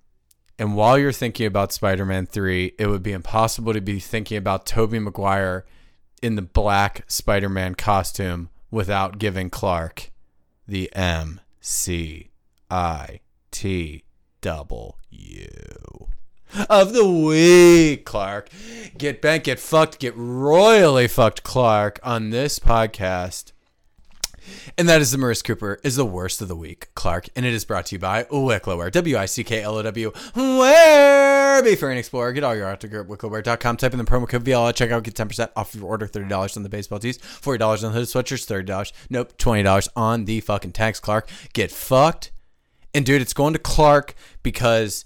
And while you're thinking about Spider-Man 3, it would be impossible to be thinking about Tobey Maguire in the black Spider-Man costume without giving Clark the MCITW of the week, Clark. Get bent, get fucked, get royally fucked, Clark, on this podcast. And that is the Maurice Cooper is the worst of the week, Clark. And it is brought to you by Wicklow Wear, W-I-C-K-L-O-W, Wear. Be free and explore. Get all your art to go at wicklowwear.com. Type in the promo code VL at checkout. Get 10% off your order, $30 on the baseball tees, $40 on the hooded sweatshirts, $30. Nope, $20 on the fucking tags, Clark. Get fucked. And, dude, it's going to Clark because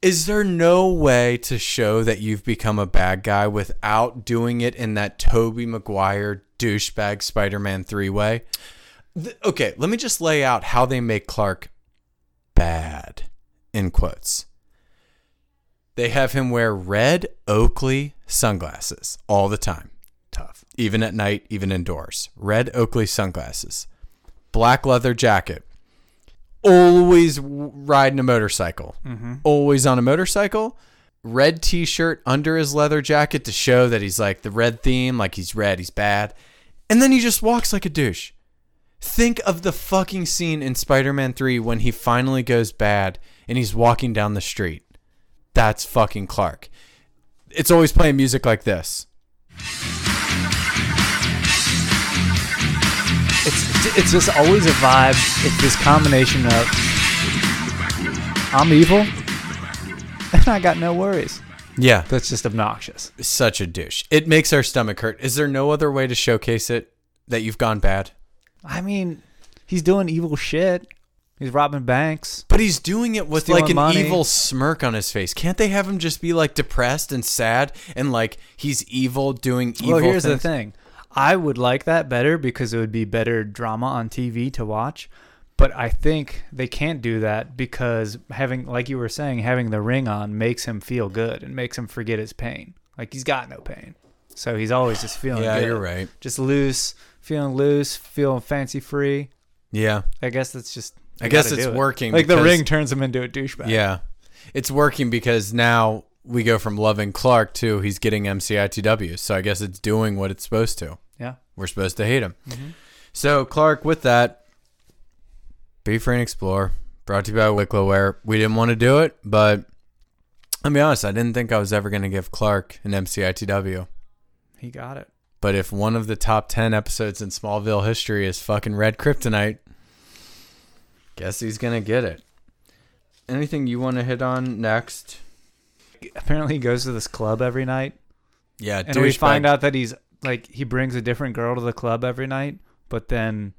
is there no way to show that you've become a bad guy without doing it in that Tobey Maguire douchebag Spider-Man 3 way? Okay, let me just lay out how they make Clark bad, in quotes. They have him wear red Oakley sunglasses all the time. Tough. Even at night, even indoors. Red Oakley sunglasses. Black leather jacket. Always riding a motorcycle. Mm-hmm. Always on a motorcycle. Red t-shirt under his leather jacket to show that he's like the red theme, like he's red, he's bad. And then he just walks like a douche. Think of the fucking scene in Spider-Man 3 when he finally goes bad and he's walking down the street. That's fucking Clark. It's always playing music like this. It's just always a vibe. It's this combination of I'm evil, and I got no worries. Yeah. That's just obnoxious. Such a douche. It makes our stomach hurt. Is there no other way to showcase it that you've gone bad? I mean, he's doing evil shit. He's robbing banks. But he's doing it with like an evil smirk on his face. Can't they have him just be like depressed and sad and like he's evil doing evil things? Well, here's the thing. I would like that better because it would be better drama on TV to watch. But I think they can't do that because having, like you were saying, having the ring on makes him feel good and makes him forget his pain. Like he's got no pain. So he's always just feeling good. Yeah, you're right. Just loose, feeling fancy free. Yeah. I guess that's just, I guess it's working. Like the ring turns him into a douchebag. Yeah. It's working because now we go from loving Clark to he's getting MCITW. So I guess it's doing what it's supposed to. Yeah. We're supposed to hate him. Mm-hmm. So Clark, with that, Be Free and Explore, brought to you by Wicklow Wear. We didn't want to do it, but I'll be honest, I didn't think I was ever going to give Clark an MCITW. He got it. But if one of the top 10 episodes in Smallville history is fucking Red Kryptonite, guess he's going to get it. Anything you want to hit on next? Apparently he goes to this club every night. Yeah, and we find out that he's like he brings a different girl to the club every night, but then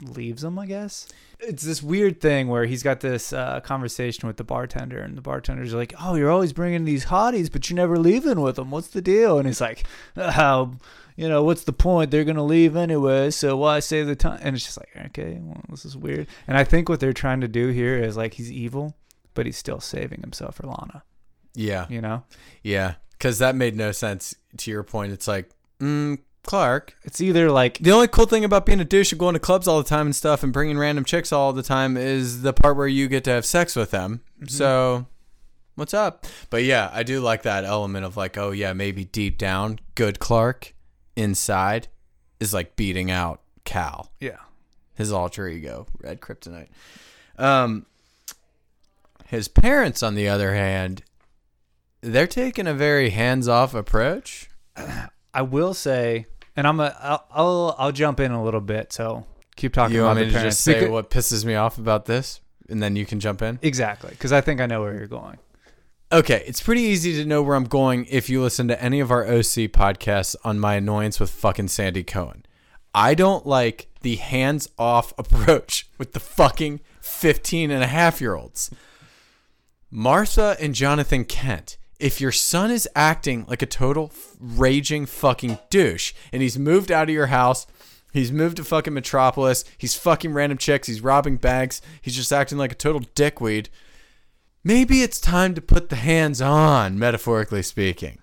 leaves him, I guess. It's this weird thing where he's got this conversation with the bartender, and the bartender's like, oh, you're always bringing these hotties, but you're never leaving with them. What's the deal? And he's like, oh, you know, what's the point? They're going to leave anyway, so why save the time? And it's just like, okay, well, this is weird. And I think what they're trying to do here is like he's evil, but he's still saving himself for Lana. Yeah. You know? Yeah, because that made no sense to your point. It's like, Clark, it's either like the only cool thing about being a douche and going to clubs all the time and stuff and bringing random chicks all the time is the part where you get to have sex with them. Mm-hmm. So what's up? But yeah, I do like that element of like, oh yeah, maybe deep down good Clark inside is like beating out Kal. Yeah. His alter ego, Red Kryptonite. His parents, on the other hand, they're taking a very hands-off approach. I will say, and I'll jump in a little bit, so Keep talking about the parents. You want me to just say what pisses me off about this, and then you can jump in? Exactly, because I think I know where you're going. Okay, it's pretty easy to know where I'm going if you listen to any of our OC podcasts on my annoyance with fucking Sandy Cohen. I don't like the hands-off approach with the fucking 15-and-a-half-year-olds. Martha and Jonathan Kent. If your son is acting like a total raging fucking douche and he's moved out of your house, he's moved to fucking Metropolis, he's fucking random chicks, he's robbing banks, he's just acting like a total dickweed, maybe it's time to put the hands on, metaphorically speaking,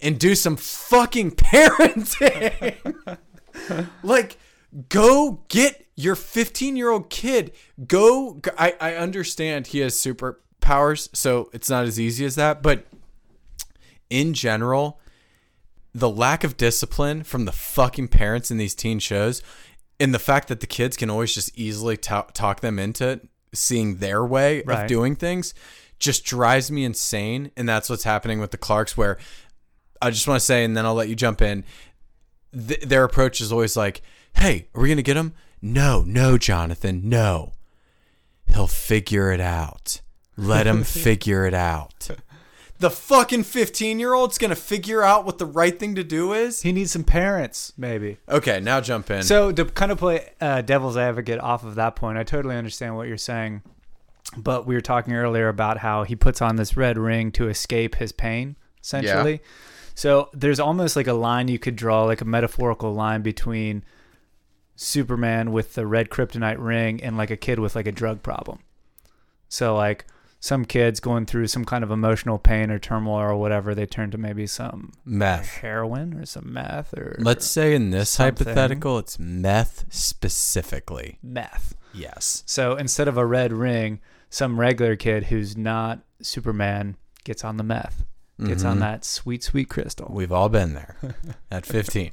and do some fucking parenting. Like, go get your 15-year-old kid. Go. I understand he has superpowers, so it's not as easy as that. But in general, the lack of discipline from the fucking parents in these teen shows, and the fact that the kids can always just easily talk them into seeing their way of doing things, just drives me insane. And that's what's happening with the Clarks, where I just want to say, and then I'll let you jump in. Their approach is always like, hey, are we going to get him? No, Jonathan, no. He'll figure it out. Let him figure it out. The fucking 15-year-old's going to figure out what the right thing to do is? He needs some parents, maybe. Okay, now jump in. So to kind of play devil's advocate off of that point, I totally understand what you're saying. But we were talking earlier about how he puts on this red ring to escape his pain, essentially. Yeah. So there's almost like a line you could draw, like a metaphorical line between Superman with the red kryptonite ring and like a kid with like a drug problem. So like some kids going through some kind of emotional pain or turmoil or whatever, they turn to maybe some meth, heroin, or some meth, or let's say in this hypothetical, it's meth specifically. Meth. Yes. So instead of a red ring, some regular kid who's not Superman gets on the meth. Gets on that sweet, sweet crystal. We've all been there at 15.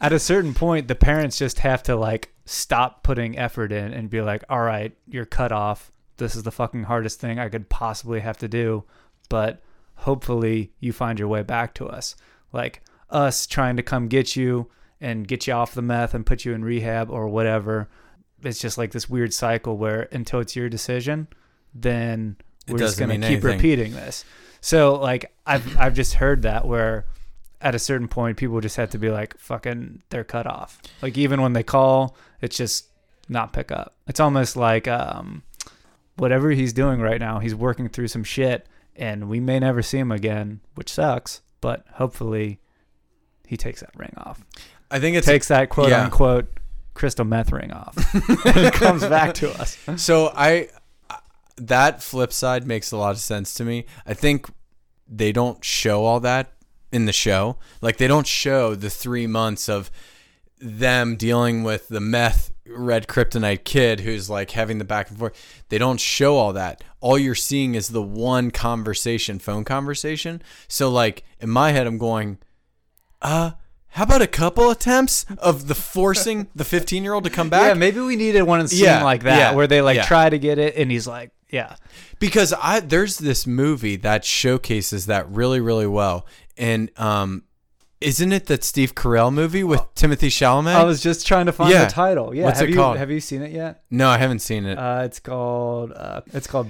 At a certain point, the parents just have to like stop putting effort in and be like, all right, you're cut off. This is the fucking hardest thing I could possibly have to do. But hopefully you find your way back to us. Like us trying to come get you and get you off the meth and put you in rehab or whatever. It's just like this weird cycle where until it's your decision, then we're just going to keep repeating this. So like I've just heard that where at a certain point people just have to be like fucking they're cut off. Like even when they call, it's just not pick up. It's almost like whatever he's doing right now, he's working through some shit and we may never see him again, which sucks, but hopefully he takes that ring off. I think it takes that quote unquote crystal meth ring off and comes back to us. So that flip side makes a lot of sense to me. I think they don't show all that in the show. Like they don't show the 3 months of them dealing with the meth red kryptonite kid who's like having the back and forth. They don't show all that. All you're seeing is the one phone conversation. So like in my head, I'm going, how about a couple attempts of the forcing the 15-year-old to come back? Yeah, maybe we needed one scene like that where they like try to get it and he's like, yeah. Because there's this movie that showcases that really, really well. And isn't it that Steve Carell movie with Timothée Chalamet? I was just trying to find the title. Yeah, What's it called? Have you seen it yet? No, I haven't seen it. It's called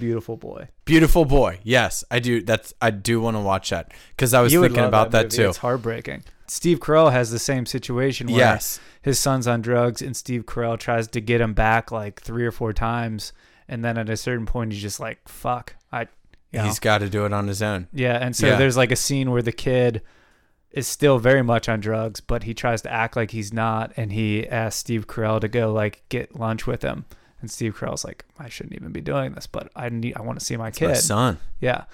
Beautiful Boy. Beautiful Boy. Yes, I do. I do want to watch that because I was thinking about that too. It's heartbreaking. Steve Carell has the same situation where his son's on drugs and Steve Carell tries to get him back like 3 or 4 times. And then at a certain point, he's just like, fuck. He's got to do it on his own. Yeah. And so there's like a scene where the kid is still very much on drugs, but he tries to act like he's not. And he asks Steve Carell to go like get lunch with him. And Steve Carell's like, I shouldn't even be doing this, but I want to see my kid. It's my son. Yeah.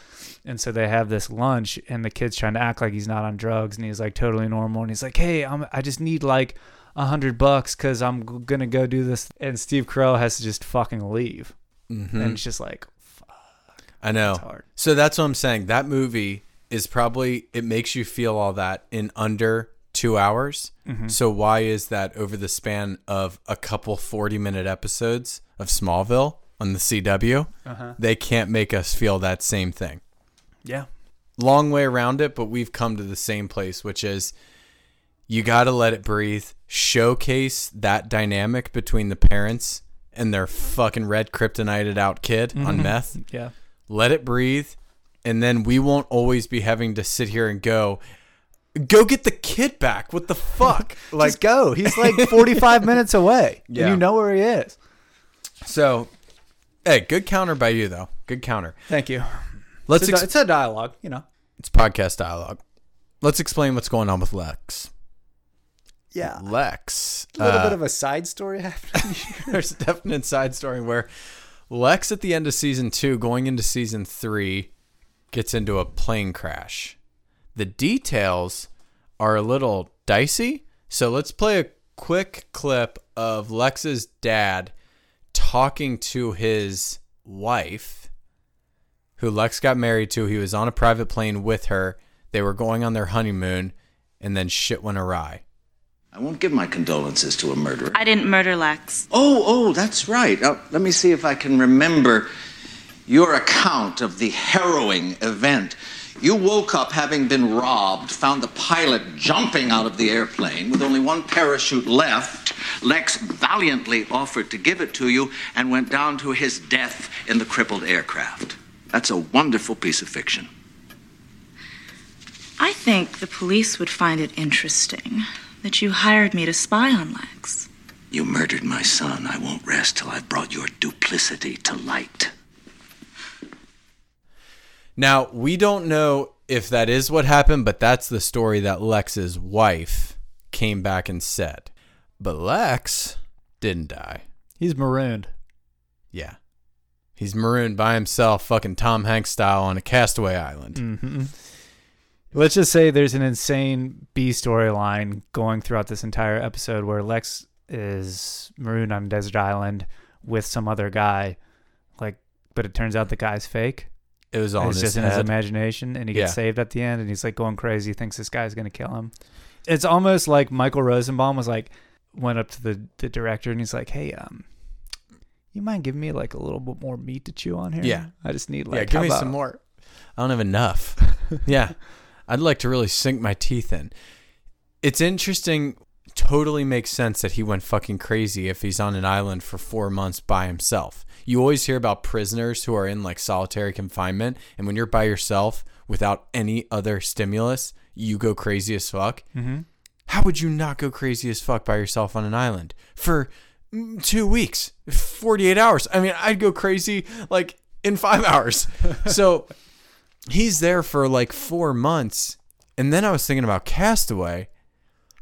And so they have this lunch and the kid's trying to act like he's not on drugs and he's like totally normal. And he's like, hey, I just need like $100 because I'm going to go do this. And Steve Carell has to just fucking leave. Mm-hmm. And it's just like, fuck. I know. It's hard. So that's what I'm saying. That movie is probably, it makes you feel all that in under 2 hours. Mm-hmm. So why is that over the span of a couple 40-minute episodes of Smallville on the CW? Uh-huh. They can't make us feel that same thing. Yeah. Long way around it, but we've come to the same place, which is You got to let it breathe. Showcase that dynamic between the parents and their fucking red kryptonited out kid on meth. Yeah. Let it breathe. And then we won't always be having to sit here and go get the kid back. What the fuck? Like, just go. He's like 45 minutes away. Yeah. And you know where he is. So, hey, good counter by you, though. Good counter. Thank you. It's a dialogue, you know. It's podcast dialogue. Let's explain what's going on with Lex. Yeah. Lex. A little bit of a side story happening here. There's a definite side story where Lex, at the end of season 2, going into season 3, gets into a plane crash. The details are a little dicey. So let's play a quick clip of Lex's dad talking to his wife, who Lex got married to. He was on a private plane with her. They were going on their honeymoon, and then shit went awry. I won't give my condolences to a murderer. I didn't murder Lex. Oh, that's right. Let me see if I can remember your account of the harrowing event. You woke up having been robbed, found the pilot jumping out of the airplane with only one parachute left. Lex valiantly offered to give it to you and went down to his death in the crippled aircraft. That's a wonderful piece of fiction. I think the police would find it interesting that you hired me to spy on Lex. You murdered my son. I won't rest till I've brought your duplicity to light. Now, we don't know if that is what happened, but that's the story that Lex's wife came back and said. But Lex didn't die. He's marooned. Yeah. He's marooned by himself, fucking Tom Hanks style, on a Castaway island. Mm-hmm. Let's just say there's an insane B storyline going throughout this entire episode where Lex is marooned on a desert island with some other guy, but it turns out the guy's fake. It was all just in his imagination, and he gets saved at the end, and he's like going crazy, thinks this guy's going to kill him. It's almost like Michael Rosenbaum went up to the director, and he's like, hey, you mind giving me like a little bit more meat to chew on here? Yeah. I just need give me some more. I don't have enough. Yeah. I'd like to really sink my teeth in. It's interesting. Totally makes sense that he went fucking crazy if he's on an island for 4 months by himself. You always hear about prisoners who are in like solitary confinement, and when you're by yourself without any other stimulus, you go crazy as fuck. Mm-hmm. How would you not go crazy as fuck by yourself on an island for 2 weeks, 48 hours? I mean, I'd go crazy like in 5 hours. So he's there for like 4 months. And then I was thinking about Castaway.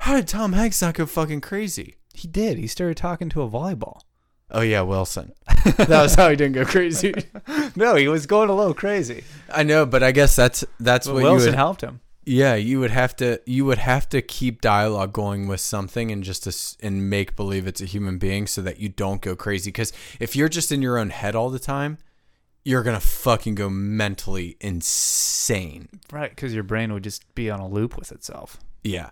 How did Tom Hanks not go fucking crazy? He did. He started talking to a volleyball. Oh, yeah, Wilson. That was how he didn't go crazy. No, he was going a little crazy. I know, but I guess that's what Wilson helped him. Yeah, you would have to keep dialogue going with something and just make believe it's a human being so that you don't go crazy. Because if you're just in your own head all the time, you're going to fucking go mentally insane. Right, because your brain would just be on a loop with itself. Yeah.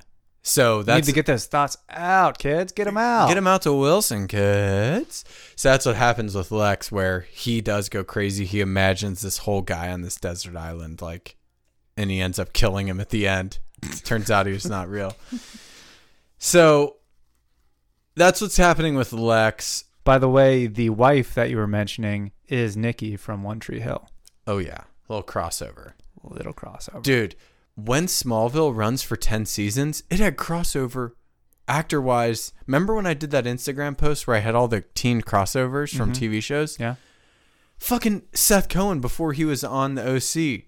So that's, you need to get those thoughts out, kids. Get them out. Get them out to Wilson, kids. So that's what happens with Lex, where he does go crazy. He imagines this whole guy on this desert island, and he ends up killing him at the end. Turns out he was not real. So that's what's happening with Lex. By the way, the wife that you were mentioning is Nikki from One Tree Hill. Oh, yeah. Little crossover. Dude. When Smallville runs for 10 seasons, it had crossover actor-wise. Remember when I did that Instagram post where I had all the teen crossovers from TV shows? Yeah. Fucking Seth Cohen, before he was on the OC,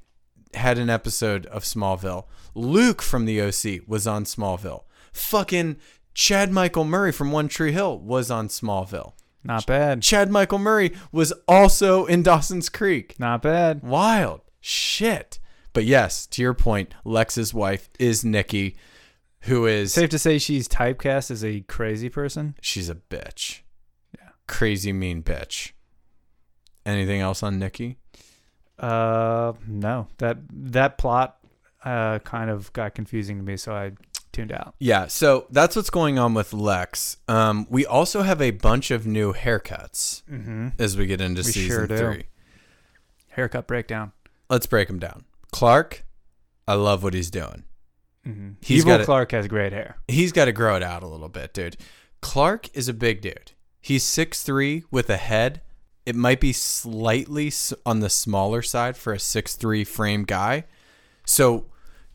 had an episode of Smallville. Luke from the OC was on Smallville. Fucking Chad Michael Murray from One Tree Hill was on Smallville. Not bad. Chad Michael Murray was also in Dawson's Creek. Not bad. Wild shit. But yes, to your point, Lex's wife is Nikki, who is... Safe to say she's typecast as a crazy person? She's a bitch. Yeah. Crazy, mean bitch. Anything else on Nikki? No. That plot kind of got confusing to me, so I tuned out. Yeah, so that's what's going on with Lex. We also have a bunch of new haircuts as we get into season 3. Haircut breakdown. Let's break them down. Clark, I love what he's doing. Mm-hmm. Clark has great hair. He's got to grow it out a little bit, dude. Clark is a big dude. He's 6'3" with a head. It might be slightly on the smaller side for a 6'3" frame guy. So,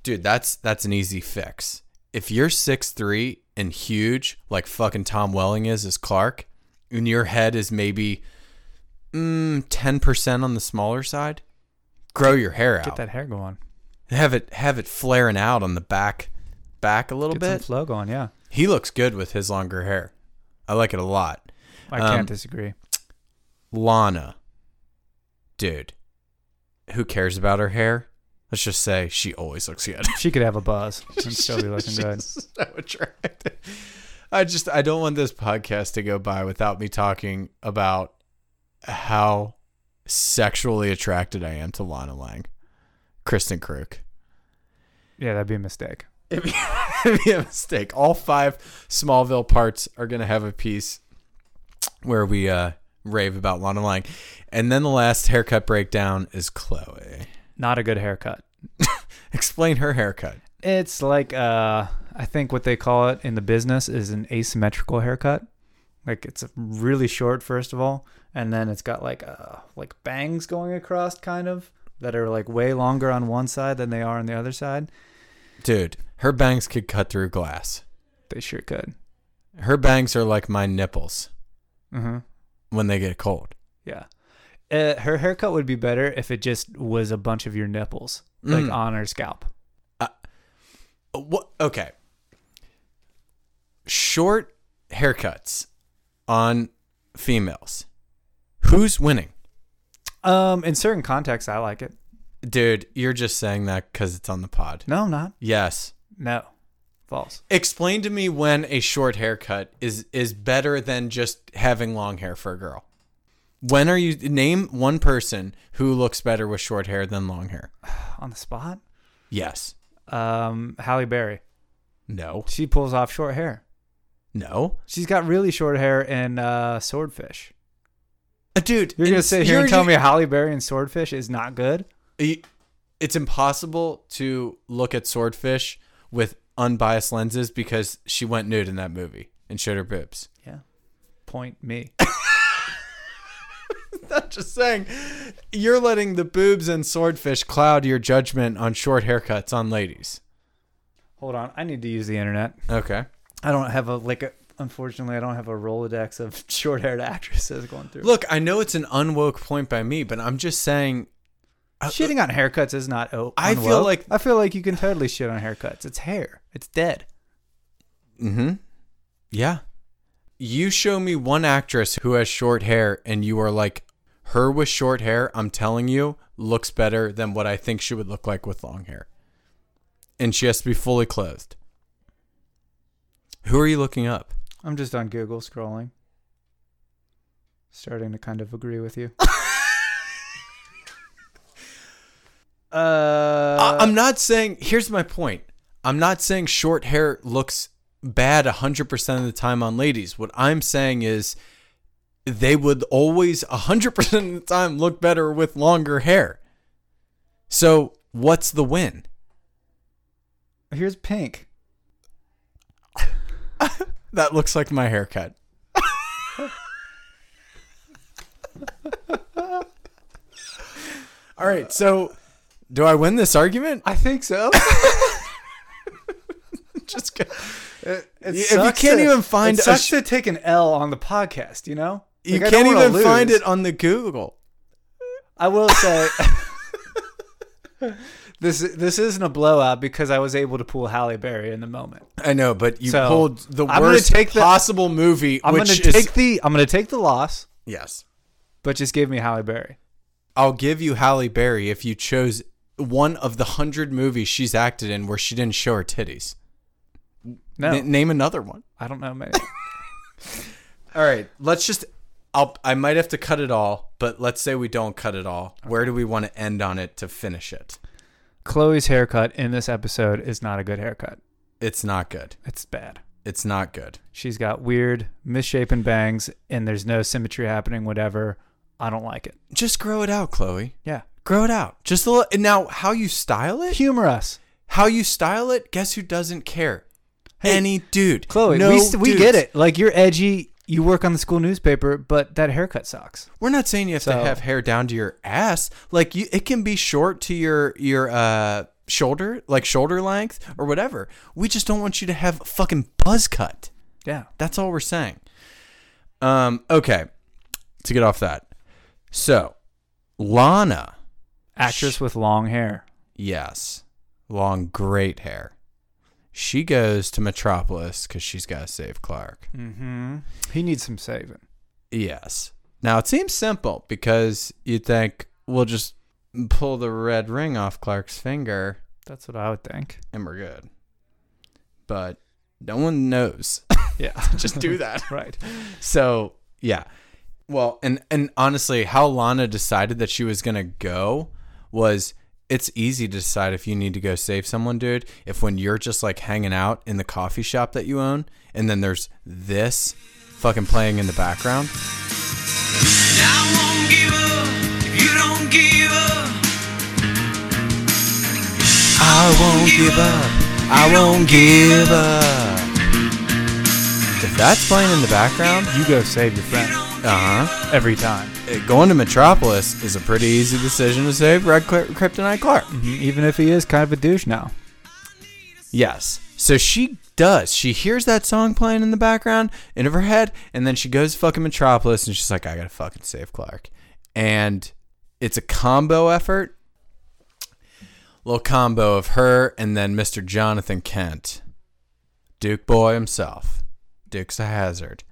dude, that's an easy fix. If you're 6'3" and huge, like fucking Tom Welling is as Clark, and your head is maybe 10% on the smaller side, grow your hair out. Get that hair going. Have it flaring out on the back a little bit. Get some flow going, yeah. He looks good with his longer hair. I like it a lot. I can't disagree. Lana, dude, who cares about her hair? Let's just say she always looks good. She could have a buzz and still be looking good. She's so attractive. I don't want this podcast to go by without me talking about how sexually attracted I am to Lana Lang. Kristen Kruk. Yeah, that'd be a mistake. It'd be a mistake. All 5 Smallville parts are going to have a piece where we rave about Lana Lang. And then the last haircut breakdown is Chloe. Not a good haircut. Explain her haircut. It's like, I think what they call it in the business is an asymmetrical haircut. Like, it's really short, first of all. And then it's got like bangs going across, kind of, that are like way longer on one side than they are on the other side. Dude, her bangs could cut through glass. They sure could. Her bangs are like my nipples when they get cold. Yeah. Her haircut would be better if it just was a bunch of your nipples, like on her scalp. Okay. Short haircuts on females. Who's winning? In certain contexts, I like it. Dude, you're just saying that because it's on the pod. No, I'm not. Yes. No. False. Explain to me when a short haircut is better than just having long hair for a girl. When are you... Name one person who looks better with short hair than long hair. On the spot? Yes. Halle Berry. No. She pulls off short hair. No. She's got really short hair in Swordfish. Dude, you're going to sit here and tell me Halle Berry and Swordfish is not good? It's impossible to look at Swordfish with unbiased lenses because she went nude in that movie and showed her boobs. Yeah. Point me. Not just saying. You're letting the boobs and Swordfish cloud your judgment on short haircuts on ladies. Hold on. I need to use the internet. Okay. I don't have unfortunately, I don't have a Rolodex of short-haired actresses going through. Look, I know it's an unwoke point by me, but I'm just saying... Shitting on haircuts is not unwoke. I feel like you can totally shit on haircuts. It's hair. It's dead. Mm-hmm. Yeah. You show me one actress who has short hair and you are like, her with short hair, I'm telling you, looks better than what I think she would look like with long hair. And she has to be fully clothed. Who are you looking up? I'm just on Google scrolling. Starting to kind of agree with you. I'm not saying... Here's my point. I'm not saying short hair looks bad 100% of the time on ladies. What I'm saying is they would always 100% of the time look better with longer hair. So what's the win? Here's pink. That looks like my haircut. All right, so do I win this argument? I think so. Just it sucks to take an L on the podcast, you know? Like, you can't even find it on the Google. I will say This isn't a blowout because I was able to pull Halle Berry in the moment. I know, but you pulled the worst possible movie. I'm going to take the loss. Yes. But just give me Halle Berry. I'll give you Halle Berry if you chose one of the 100 movies she's acted in where she didn't show her titties. No. Name another one. I don't know, maybe. All right. Let's just... I might have to cut it all, but let's say we don't cut it all. Okay. Where do we want to end on it to finish it? Chloe's haircut in this episode is not a good haircut. It's not good. It's bad. It's not good. She's got weird, misshapen bangs, and there's no symmetry happening, whatever. I don't like it. Just grow it out, Chloe. Yeah. Grow it out. Just a little. Now, how you style it? Humor us. How you style it, guess who doesn't care? Hey, any dude. Chloe, no we get it. Like, you're edgy. You work on the school newspaper, but that haircut sucks. We're not saying you have to have hair down to your ass. Like, you, it can be short to your shoulder, like shoulder length or whatever. We just don't want you to have a fucking buzz cut. Yeah. That's all we're saying. Okay. To get off that. So, Lana. Actress with long hair. Yes. Long, great hair. She goes to Metropolis because she's got to save Clark. Mm-hmm. He needs some saving. Yes. Now, it seems simple because you'd think, we'll just pull the red ring off Clark's finger. That's what I would think. And we're good. But no one knows. Yeah. Just do that. Right. So, yeah. Well, and honestly, how Lana decided that she was going to go was... It's easy to decide if you need to go save someone, dude. If when you're just like hanging out in the coffee shop that you own, and then there's this fucking playing in the background. I won't give up if you don't give up. I won't give up. I won't give up. If that's playing in the background, you go save your friend. Every time. Going to Metropolis is a pretty easy decision to save Red Kryptonite Clark. Mm-hmm. Even if he is kind of a douche now. Yes. So she does. She hears that song playing in the background in her head, and then she goes to fucking Metropolis, and she's like, I gotta fucking save Clark. And it's a combo effort. Little combo of her and then Mr. Jonathan Kent. Duke boy himself. Duke's a hazard.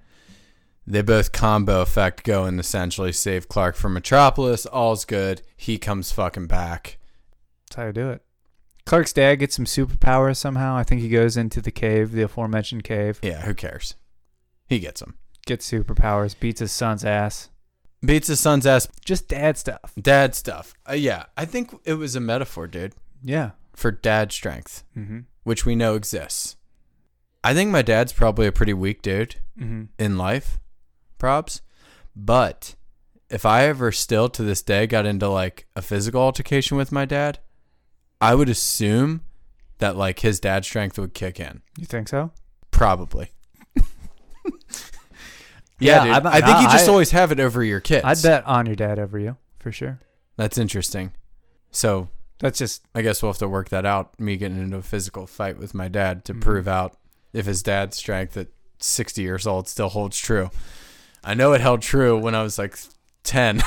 They both combo effect go and essentially save Clark from Metropolis. All's good. He comes fucking back. That's how you do it. Clark's dad gets some superpowers somehow. I think he goes into the cave, the aforementioned cave. Yeah, who cares? He gets them. Gets superpowers. Beats his son's ass. Just dad stuff. Yeah, I think it was a metaphor, dude. Yeah. For dad strength, mm-hmm. which we know exists. I think my dad's probably a pretty weak dude mm-hmm. in life. Props, but if I ever still to this day got into like a physical altercation with my dad, I would assume that like his dad strength would kick in. You think so? Probably. Yeah, dude. I think you just always have it over your kids. I'd bet on your dad over you for sure. That's interesting. So that's just, I guess we'll have to work that out. Me getting into a physical fight with my dad to mm-hmm. prove out if his dad's strength at 60 years old still holds true. I know it held true when I was like 10.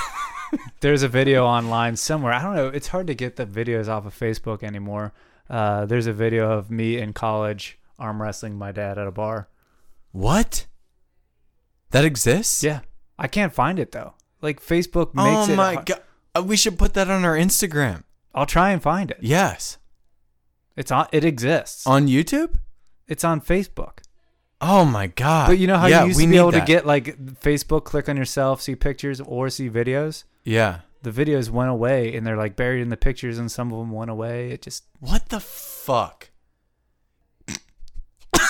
There's a video online somewhere. I don't know. It's hard to get the videos off of Facebook anymore. There's a video of me in college arm wrestling my dad at a bar. What? That exists? Yeah. I can't find it though. Like Facebook makes it. Oh my God. We should put that on our Instagram. I'll try and find it. Yes. It's on. It exists. On YouTube? It's on Facebook. Oh my God. But you know how you used to be able to get like Facebook, click on yourself, see pictures or see videos? Yeah. The videos went away and they're like buried in the pictures and some of them went away. It just... What the fuck? All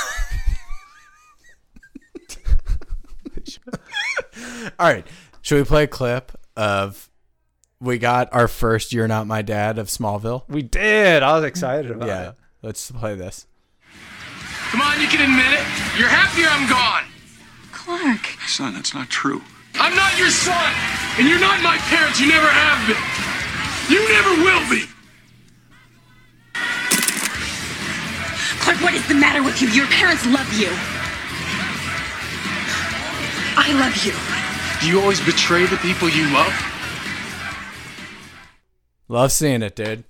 right. Should we play a clip of... We got our first You're Not My Dad of Smallville. We did. I was excited about it. Let's play this. Come on, you can admit it. You're happier I'm gone. Clark. Son, that's not true. I'm not your son, and you're not my parents. You never have been. You never will be. Clark, what is the matter with you? Your parents love you. I love you. Do you always betray the people you love? Love seeing it, dude.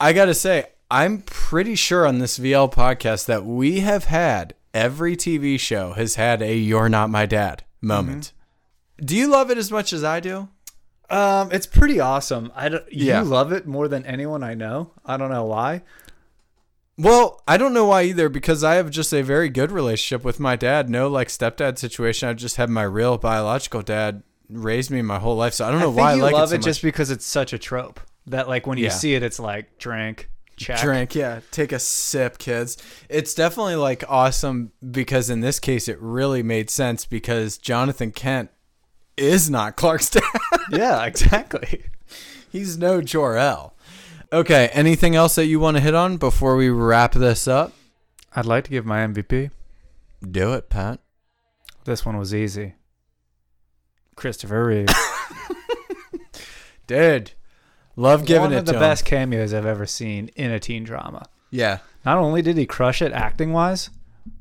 I gotta say, I'm pretty sure on this VL podcast that we have had, every TV show has had a You're Not My Dad moment. Mm-hmm. Do you love it as much as I do? It's pretty awesome. You love it more than anyone I know. I don't know why. Well, I don't know why either, because I have just a very good relationship with my dad. No, like stepdad situation. I've just had my real biological dad raise me my whole life. So I don't know why I like it so much. I love it just because it's such a trope that like when you see it, it's like drink. Check. Drink, yeah. Take a sip, kids. It's definitely like awesome because in this case it really made sense because Jonathan Kent is not Clark's dad. Yeah, exactly. He's no Jor-El. Okay, anything else that you want to hit on before we wrap this up? I'd like to give my MVP. Do it, Pat. This one was easy. Christopher Reeve. Dude, love giving it to him. One of the best cameos I've ever seen in a teen drama. Yeah. Not only did he crush it acting-wise,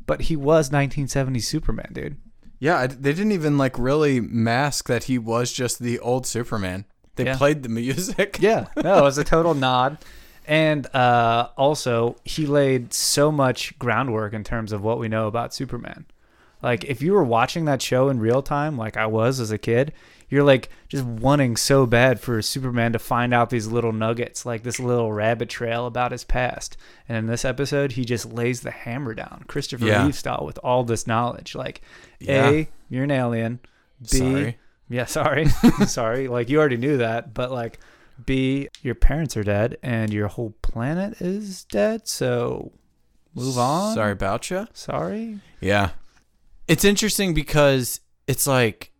but he was 1970s Superman, dude. Yeah, they didn't even like really mask that he was just the old Superman. They played the music. Yeah, no, it was a total nod. And also, he laid so much groundwork in terms of what we know about Superman. Like, if you were watching that show in real time, like I was as a kid, you're like just wanting so bad for Superman to find out these little nuggets, like this little rabbit trail about his past. And in this episode, he just lays the hammer down, Christopher Reeve style, with all this knowledge. Like, A, you're an alien. B, sorry. Like, you already knew that, but like, B, your parents are dead and your whole planet is dead, so move on. Sorry about you. Sorry. Yeah. It's interesting because it's like,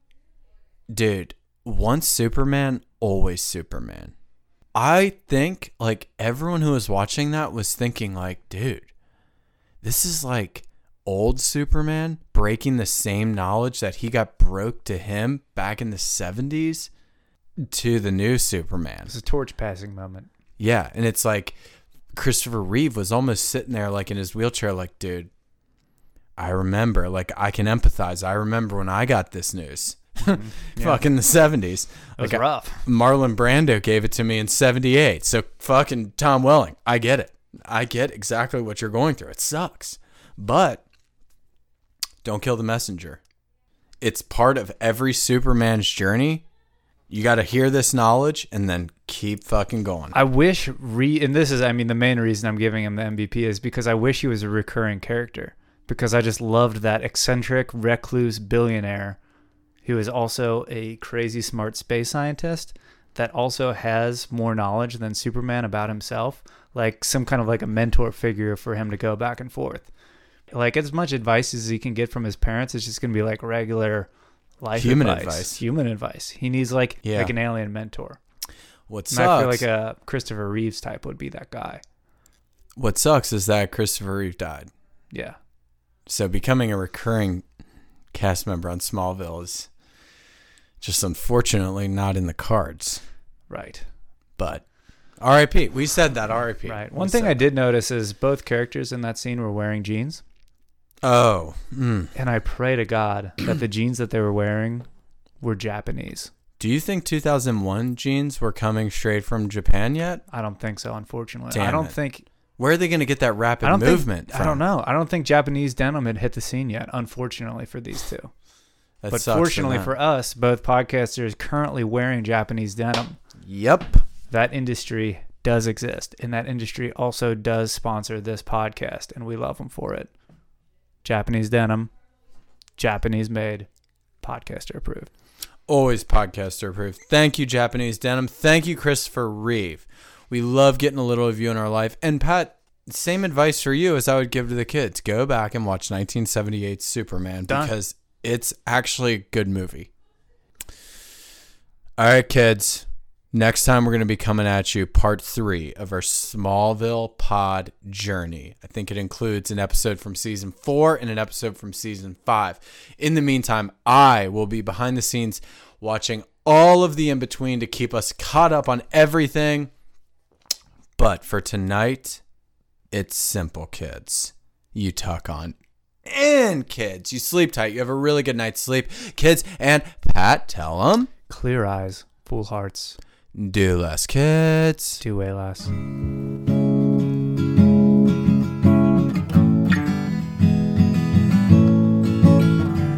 dude, once Superman, always Superman. I think like everyone who was watching that was thinking like, dude, this is like old Superman breaking the same knowledge that he got broke to him back in the 70s to the new Superman. It's a torch passing moment. Yeah. And it's like Christopher Reeve was almost sitting there like in his wheelchair like, dude, I remember, like, I can empathize. I remember when I got this news. Mm-hmm. Yeah. Fucking the 70s. It was like rough. Marlon Brando gave it to me in 78. So fucking Tom Welling. I get it. I get exactly what you're going through. It sucks. But don't kill the messenger. It's part of every Superman's journey. You got to hear this knowledge and then keep fucking going. I wish, and this is, I mean, the main reason I'm giving him the MVP is because I wish he was a recurring character. Because I just loved that eccentric, recluse billionaire who is also a crazy smart space scientist that also has more knowledge than Superman about himself, like some kind of like a mentor figure for him to go back and forth. Like as much advice as he can get from his parents, it's just going to be like regular life human advice. He needs like an alien mentor. I feel like a Christopher Reeves type would be that guy. What sucks is that Christopher Reeve died. Yeah. So becoming a recurring cast member on Smallville is just unfortunately not in the cards. Right. But R.I.P. We said that, R.I.P. Right. One thing I did notice is both characters in that scene were wearing jeans. Oh. Mm. And I pray to God that the jeans that they were wearing were Japanese. Do you think 2001 jeans were coming straight from Japan yet? I don't think so, unfortunately. I don't think... Where are they going to get that rapid movement from? I don't know. I don't think Japanese denim had hit the scene yet, unfortunately, for these two. But fortunately for us, both podcasters currently wearing Japanese denim. Yep. That industry does exist, and that industry also does sponsor this podcast, and we love them for it. Japanese denim, Japanese made, podcaster approved. Always podcaster approved. Thank you, Japanese denim. Thank you, Christopher Reeve. We love getting a little of you in our life. And Pat, same advice for you as I would give to the kids. Go back and watch 1978 Superman because it's actually a good movie. All right, kids. Next time we're going to be coming at you part 3 of our Smallville pod journey. I think it includes an episode from season 4 and an episode from season 5. In the meantime, I will be behind the scenes watching all of the in-between to keep us caught up on everything. But for tonight, it's simple, kids. You tuck on in, kids. You sleep tight. You have a really good night's sleep, kids. And Pat, tell them. Clear eyes, full hearts. Do less, kids. Do way less.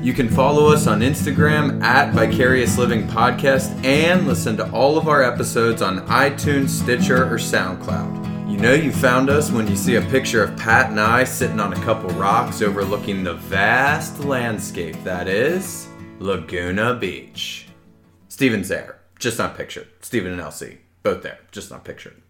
You can follow us on Instagram at Vicarious Living Podcast and listen to all of our episodes on iTunes, Stitcher, or SoundCloud. You know you found us when you see a picture of Pat and I sitting on a couple rocks overlooking the vast landscape that is Laguna Beach. Steven's there, just not pictured. Steven and Elsie, both there, just not pictured.